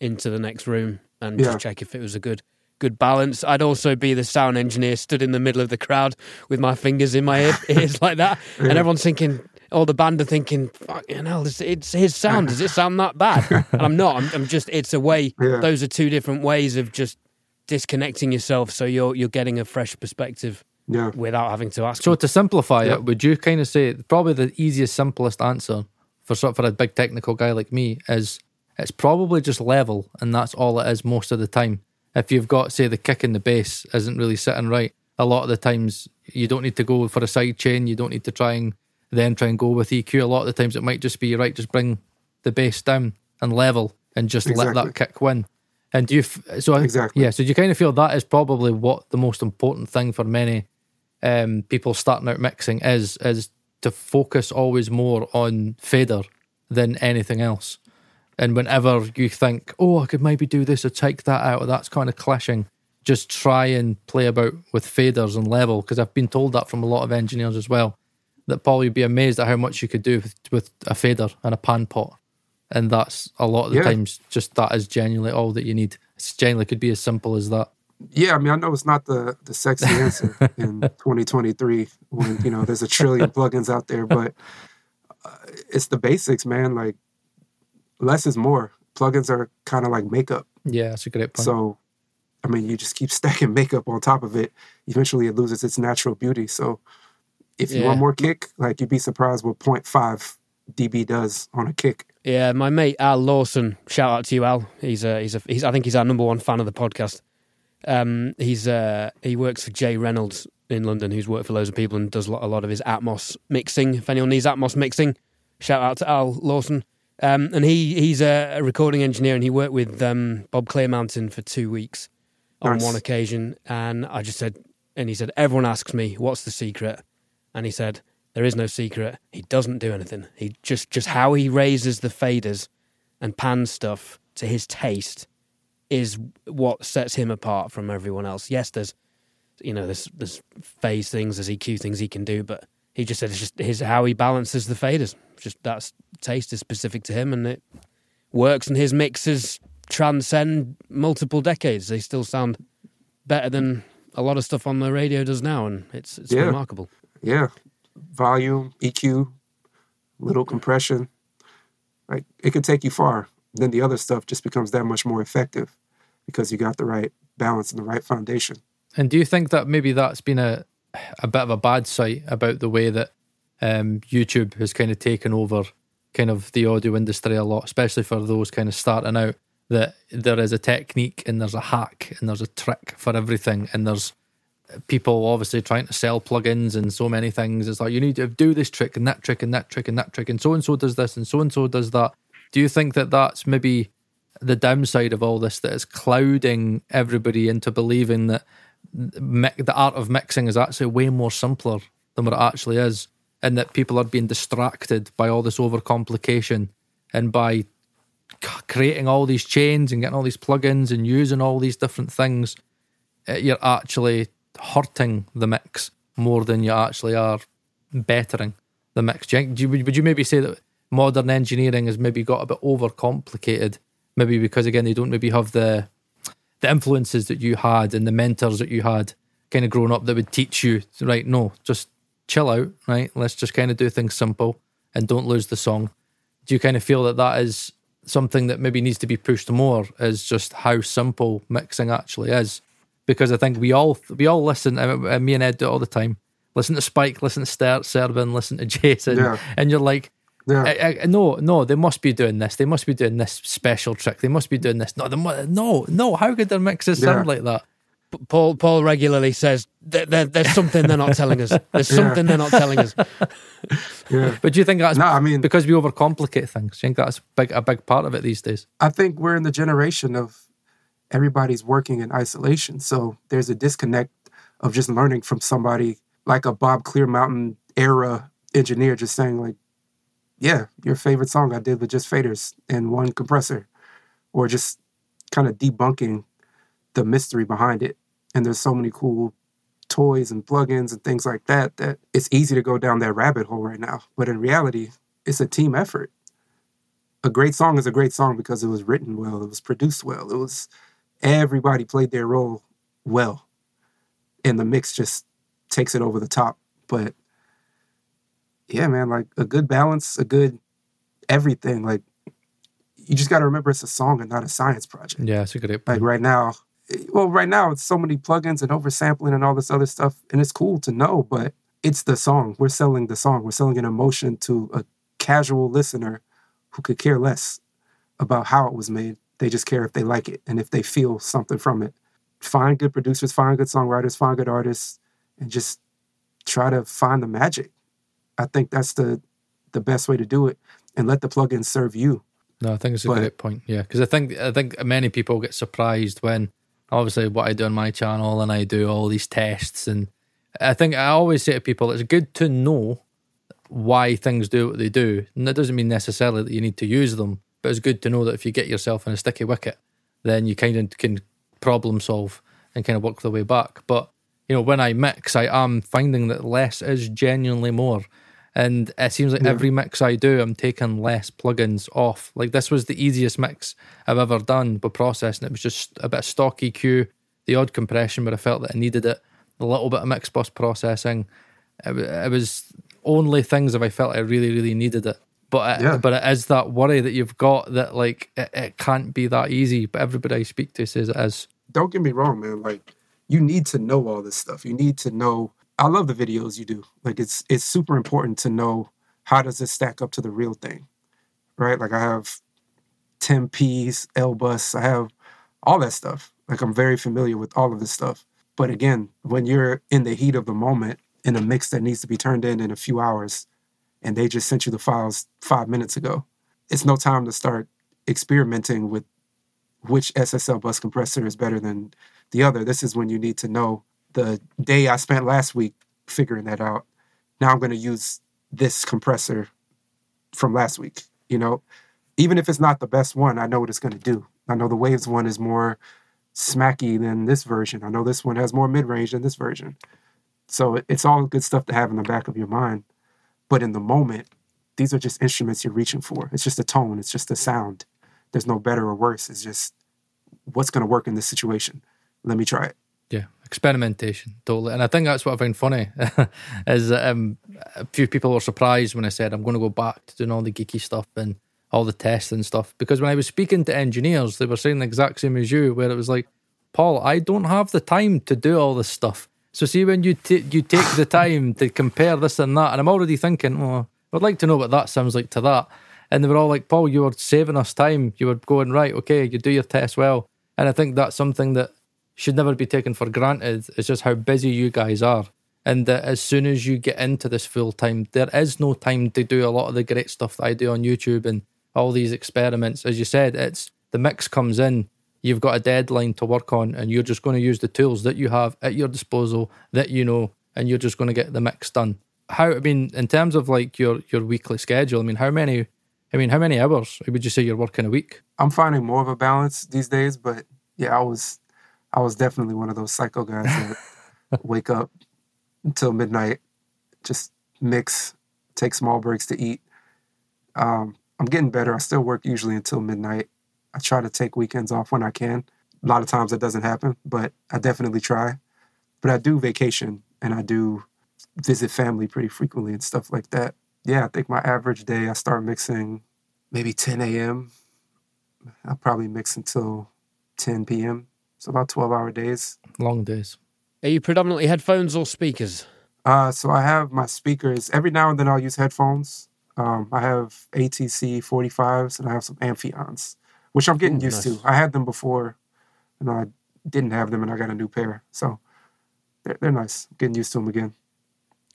into the next room and yeah. just check if it was a good good balance. I'd also be the sound engineer stood in the middle of the crowd with my fingers in my ear, ears like that. Yeah. And everyone's thinking, all the band are thinking, fucking hell, this, it's his sound. Does it sound that bad? And I'm not. I'm, I'm just, it's a way. Yeah. Those are two different ways of just disconnecting yourself so you're you're getting a fresh perspective. Yeah. Without having to ask. So them. To simplify yeah. it, would you kind of say probably the easiest, simplest answer for for a big technical guy like me is it's probably just level, and that's all it is most of the time. If you've got, say, the kick and the bass isn't really sitting right, a lot of the times you don't need to go for a side chain. You don't need to try and then try and go with E Q. A lot of the times it might just be right. Just bring the bass down and level, and just exactly. let that kick win. And do you f- so exactly yeah? So do you kind of feel that is probably what the most important thing for many. Um, people starting out mixing is is to focus always more on fader than anything else. And whenever you think, oh, I could maybe do this or take that out, or that's kind of clashing, just try and play about with faders and level, because I've been told that from a lot of engineers as well, that Paul, you'd be amazed at how much you could do with, with a fader and a pan pot. And that's a lot of the yeah. times, just that is genuinely all that you need. It genuinely could be as simple as that. Yeah, I mean, I know it's not the, the sexy answer in twenty twenty-three when, you know, there's a trillion plugins out there, but uh, it's the basics, man. Like, less is more. Plugins are kind of like makeup. Yeah, that's a great point. So, I mean, you just keep stacking makeup on top of it. Eventually, it loses its natural beauty. So, if you yeah. want more kick, like, you'd be surprised what zero point five decibels does on a kick. Yeah, my mate Al Lawson, shout out to you, Al. He's a, he's a, he's, I think he's our number one fan of the podcast. Um, he's uh, he works for Jay Reynolds in London, who's worked for loads of people and does a lot of his Atmos mixing. If anyone needs Atmos mixing, shout out to Al Lawson. Um, and he he's a recording engineer, and he worked with um, Bob Clearmountain for two weeks on nice. one occasion. And I just said, and he said, everyone asks me, what's the secret? And he said, there is no secret. He doesn't do anything. He just just how he raises the faders and pans stuff to his taste is what sets him apart from everyone else. Yes, there's, you know, there's there's phase things, there's E Q things he can do, but he just said it's just his how he balances the faders. Just that's taste is specific to him, and it works. And his mixes transcend multiple decades. They still sound better than a lot of stuff on the radio does now, and it's it's yeah. remarkable. Yeah, volume, E Q, little compression, like it could take you far. Then the other stuff just becomes that much more effective because you got the right balance and the right foundation. And do you think that maybe that's been a, a bit of a bad sight about the way that um, YouTube has kind of taken over kind of the audio industry a lot, especially for those kind of starting out, that there is a technique and there's a hack and there's a trick for everything, and there's people obviously trying to sell plugins and so many things. It's like, you need to do this trick and that trick and that trick and that trick, and so-and-so does this and so-and-so does that. Do you think that that's maybe the downside of all this, that is clouding everybody into believing that mi- the art of mixing is actually way more simpler than what it actually is, and that people are being distracted by all this overcomplication and by c- creating all these chains and getting all these plugins and using all these different things? You're actually hurting the mix more than you actually are bettering the mix. Do you, do you, would you maybe say that modern engineering has maybe got a bit overcomplicated, maybe because, again, they don't maybe have the the influences that you had and the mentors that you had kind of growing up that would teach you, right, no, just chill out, right? Let's just kind of do things simple and don't lose the song. Do you kind of feel that that is something that maybe needs to be pushed more, is just how simple mixing actually is? Because I think we all we all listen, and me and Ed do it all the time, listen to Spike, listen to Ster- Servan, listen to Jaycen, yeah. and you're like, yeah. I, I, no, no, they must be doing this, they must be doing this special trick, they must be doing this, no, they, no, no, how could their mixes yeah. sound like that? Paul Paul regularly says there, there, there's something they're not telling us. There's something yeah. they're not telling us. yeah. But do you think that's no, I mean, because we overcomplicate things? Do you think that's big, a big part of it these days? I think we're in the generation of everybody's working in isolation. So there's a disconnect of just learning from somebody like a Bob Clearmountain era engineer just saying like, yeah, your favorite song I did with just faders and one compressor, or just kind of debunking the mystery behind it. And there's so many cool toys and plugins and things like that that it's easy to go down that rabbit hole right now. But in reality, it's a team effort. A great song is a great song because it was written well, it was produced well, it was everybody played their role well. And the mix just takes it over the top. But yeah, man, like a good balance, a good everything. Like you just got to remember it's a song and not a science project. Yeah, it's a good point. Like right now, Well, right now, it's so many plugins and oversampling and all this other stuff, and it's cool to know, but it's the song. We're selling the song. We're selling an emotion to a casual listener who could care less about how it was made. They just care if they like it and if they feel something from it. Find good producers, find good songwriters, find good artists, and just try to find the magic. I think that's the, the best way to do it, and let the plugins serve you. No, I think it's a but, great point, yeah, because I think, I think many people get surprised when... Obviously, what I do on my channel, and I do all these tests, and I think I always say to people, it's good to know why things do what they do. And that doesn't mean necessarily that you need to use them, but it's good to know that if you get yourself in a sticky wicket, then you kind of can problem solve and kind of work the way back. But, you know, when I mix, I am finding that less is genuinely more. And it seems like yeah. every mix I do, I'm taking less plugins off. Like this was the easiest mix I've ever done with Process, and it was just a bit of stock E Q, the odd compression where I felt that I needed it, a little bit of mix bus processing. It, it was only things if I felt I really, really needed it. But it, yeah. but it is that worry that you've got that like it, it can't be that easy. But everybody I speak to says it is. Don't get me wrong, man. Like you need to know all this stuff. You need to know. I love the videos you do. Like it's it's super important to know how does this stack up to the real thing, right? Like I have ten P's, L-Bus, I have all that stuff. Like I'm very familiar with all of this stuff. But again, when you're in the heat of the moment in a mix that needs to be turned in in a few hours and they just sent you the files five minutes ago, it's no time to start experimenting with which S S L bus compressor is better than the other. This is when you need to know the day I spent last week figuring that out, now I'm going to use this compressor from last week, you know? Even if it's not the best one, I know what it's going to do. I know the Waves one is more smacky than this version. I know this one has more mid-range than this version. So it's all good stuff to have in the back of your mind. But in the moment, these are just instruments you're reaching for. It's just a tone. It's just a sound. There's no better or worse. It's just what's going to work in this situation. Let me try it. Yeah, experimentation, totally. And I think that's what I find funny, is um, a few people were surprised when I said I'm going to go back to doing all the geeky stuff and all the tests and stuff, because when I was speaking to engineers, they were saying the exact same as you, where it was like, Paul, I don't have the time to do all this stuff. So see, when you, t- you take the time to compare this and that, and I'm already thinking, oh, I'd like to know what that sounds like to that. And they were all like, Paul, you were saving us time. You were going, right, okay, you do your test well. And I think that's something that should never be taken for granted. It's just how busy you guys are, and that as soon as you get into this full time, there is no time to do a lot of the great stuff that I do on YouTube and all these experiments. As you said, it's the mix comes in, you've got a deadline to work on, and you're just going to use the tools that you have at your disposal that you know, and you're just going to get the mix done. How, I mean, in terms of like your your weekly schedule, I mean, how many, I mean, how many hours would you say you're working a week? I'm finding more of a balance these days, but yeah, I was. I was definitely one of those psycho guys that wake up, until midnight, just mix, take small breaks to eat. Um, I'm getting better. I still work usually until midnight. I try to take weekends off when I can. A lot of times that doesn't happen, but I definitely try. But I do vacation, and I do visit family pretty frequently and stuff like that. Yeah, I think my average day, I start mixing maybe ten a.m. I'll probably mix until ten p.m. So about twelve-hour days. Long days. Are you predominantly headphones or speakers? Uh, so I have my speakers. Every now and then I'll use headphones. Um, I have A T C forty-fives, and I have some Amphions, which I'm getting Ooh, used nice. to. I had them before, and I didn't have them, and I got a new pair. So they're, they're nice. I'm getting used to them again.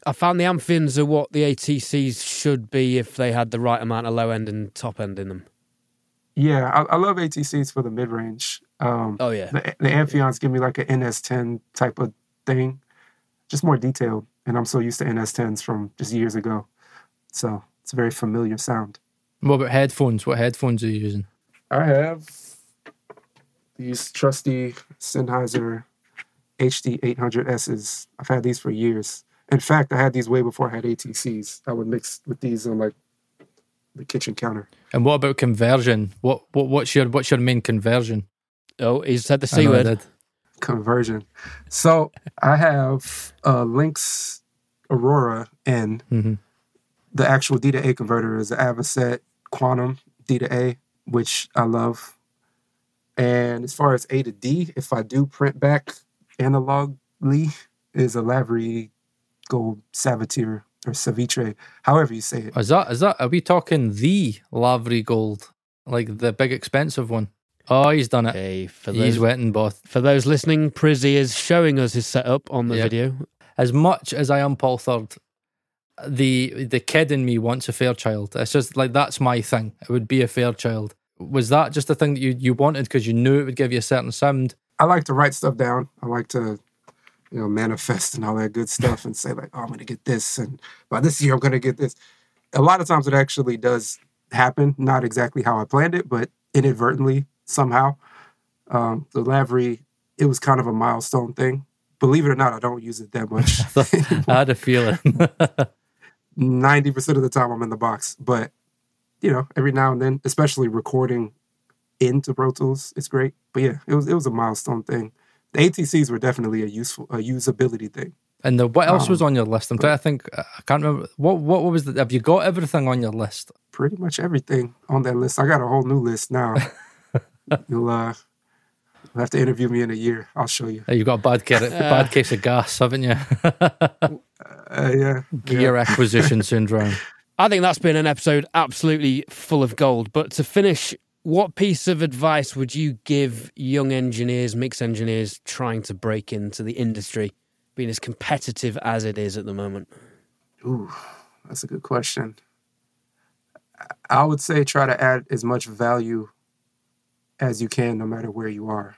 I found the Amphions are what the A T Cs should be if they had the right amount of low end and top end in them. Yeah, I, I love A T Cs for the mid-range. Um, oh, yeah. The, the Amphions yeah. give me like an N S ten type of thing, just more detailed. And I'm so used to N S tens from just years ago. So it's a very familiar sound. What about headphones? What headphones are you using? I have these trusty Sennheiser H D eight hundred S's. I've had these for years. In fact, I had these way before I had A T Cs. I would mix with these on like the kitchen counter. And what about conversion? What what what's your what's your main conversion? Oh, he said the C word. Conversion. So I have uh, Lynx Aurora N. Mm-hmm. The actual D to A converter is the Avocet Quantum D to A, which I love. And as far as A to D, if I do print back analogly, is a Lavry Gold Saboteur or Savitre, however you say it. Is that, is that, are we talking the Lavry Gold? Like the big expensive one? Oh, he's done it. Okay, for those, he's wet and both. For those listening, Prizzy is showing us his setup on the yeah. video. As much as I am Paul Third, the the kid in me wants a Fairchild. It's just like, that's my thing. It would be a Fairchild. Was that just a thing that you, you wanted because you knew it would give you a certain sound? I like to write stuff down. I like to, you know, manifest and all that good stuff and say like, oh, I'm going to get this. And by this year, I'm going to get this. A lot of times it actually does happen. Not exactly how I planned it, but inadvertently somehow. Um, the Lavry, it was kind of a milestone thing. Believe it or not, I don't use it that much. I had a feeling. ninety percent of the time I'm in the box, but you know, every now and then, especially recording into Pro Tools, it's great. But yeah, it was it was a milestone thing. The A T Cs were definitely a useful, a usability thing. And the, what else um, was on your list? I'm trying to think. I can't remember. What what was the, have you got everything on your list? Pretty much everything on that list. I got a whole new list now. You'll uh, have to interview me in a year. I'll show you. You've got a bad, get- bad case of gas, haven't you? uh, yeah. Gear yeah. acquisition syndrome. I think that's been an episode absolutely full of gold. But to finish, what piece of advice would you give young engineers, mix engineers, trying to break into the industry, being as competitive as it is at the moment? Ooh, that's a good question. I would say try to add as much value as you can, no matter where you are.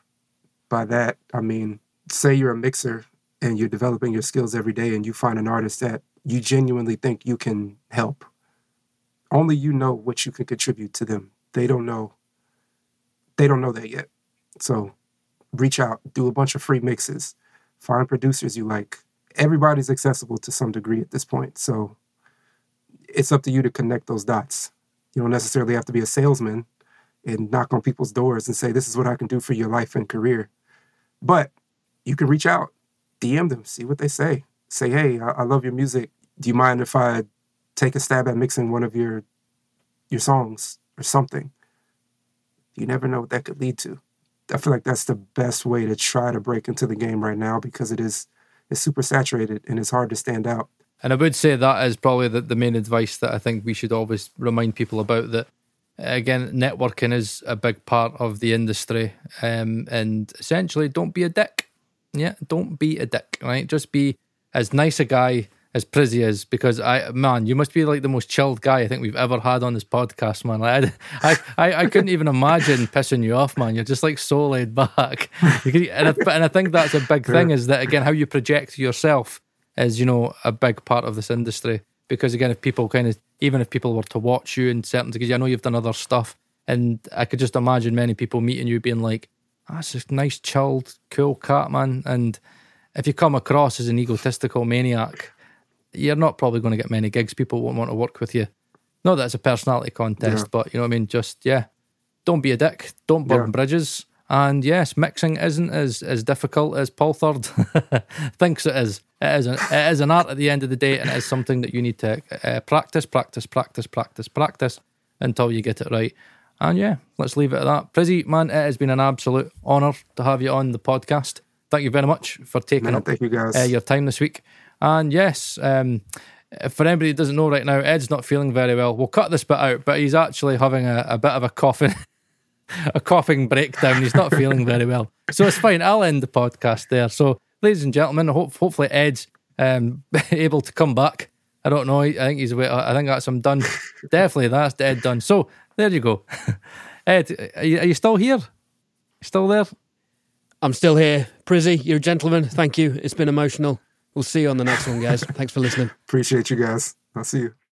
By that, I mean, say you're a mixer and you're developing your skills every day and you find an artist that you genuinely think you can help. Only you know what you can contribute to them. They don't know. They don't know that yet. So reach out, do a bunch of free mixes, find producers you like. Everybody's accessible to some degree at this point. So it's up to you to connect those dots. You don't necessarily have to be a salesman and knock on people's doors and say, this is what I can do for your life and career. But you can reach out, D M them, see what they say. Say, hey, I, I love your music. Do you mind if I take a stab at mixing one of your your songs or something? You never know what that could lead to. I feel like that's the best way to try to break into the game right now, because it is it's super saturated and it's hard to stand out. And I would say that is probably the, the main advice that I think we should always remind people about, that again, networking is a big part of the industry, um, and essentially don't be a dick. Yeah, don't be a dick, right? Just be as nice a guy as Prizzy is, because I, man, you must be like the most chilled guy I think we've ever had on this podcast, man. Like, I, I, I couldn't even imagine pissing you off, man. You're just like so laid back. And I, and I think that's a big thing, is that, again, how you project yourself is, you know, a big part of this industry. Because again, if people kind of, even if people were to watch you in certain, because I know you've done other stuff, and I could just imagine many people meeting you being like, "That's a nice, chilled, cool cat, man." And if you come across as an egotistical maniac, you're not probably going to get many gigs. People won't want to work with you. Not that it's a personality contest, yeah. but you know what I mean? Just, yeah, don't be a dick. Don't burn yeah. bridges. And yes, mixing isn't as, as difficult as Paul Third thinks it is. It is, an, it is an art at the end of the day, and it is something that you need to uh, practice, practice, practice, practice, practice until you get it right. And yeah, let's leave it at that. Prizzy, man, it has been an absolute honour to have you on the podcast. Thank you very much for taking man, up thank you guys. Uh, your time this week. And yes, um, for anybody who doesn't know right now, Ed's not feeling very well. We'll cut this bit out, but he's actually having a, a bit of a coughing, a coughing breakdown. He's not feeling very well. So it's fine. I'll end the podcast there. So ladies and gentlemen, hope, hopefully Ed's um, able to come back. I don't know. I think he's away. I think that's him done. Definitely that's Ed done. So there you go. Ed, are you, are you still here? Still there? I'm still here. Prizzy, you're a gentleman. Thank you. It's been emotional. We'll see you on the next one, guys. Thanks for listening. Appreciate you guys. I'll see you.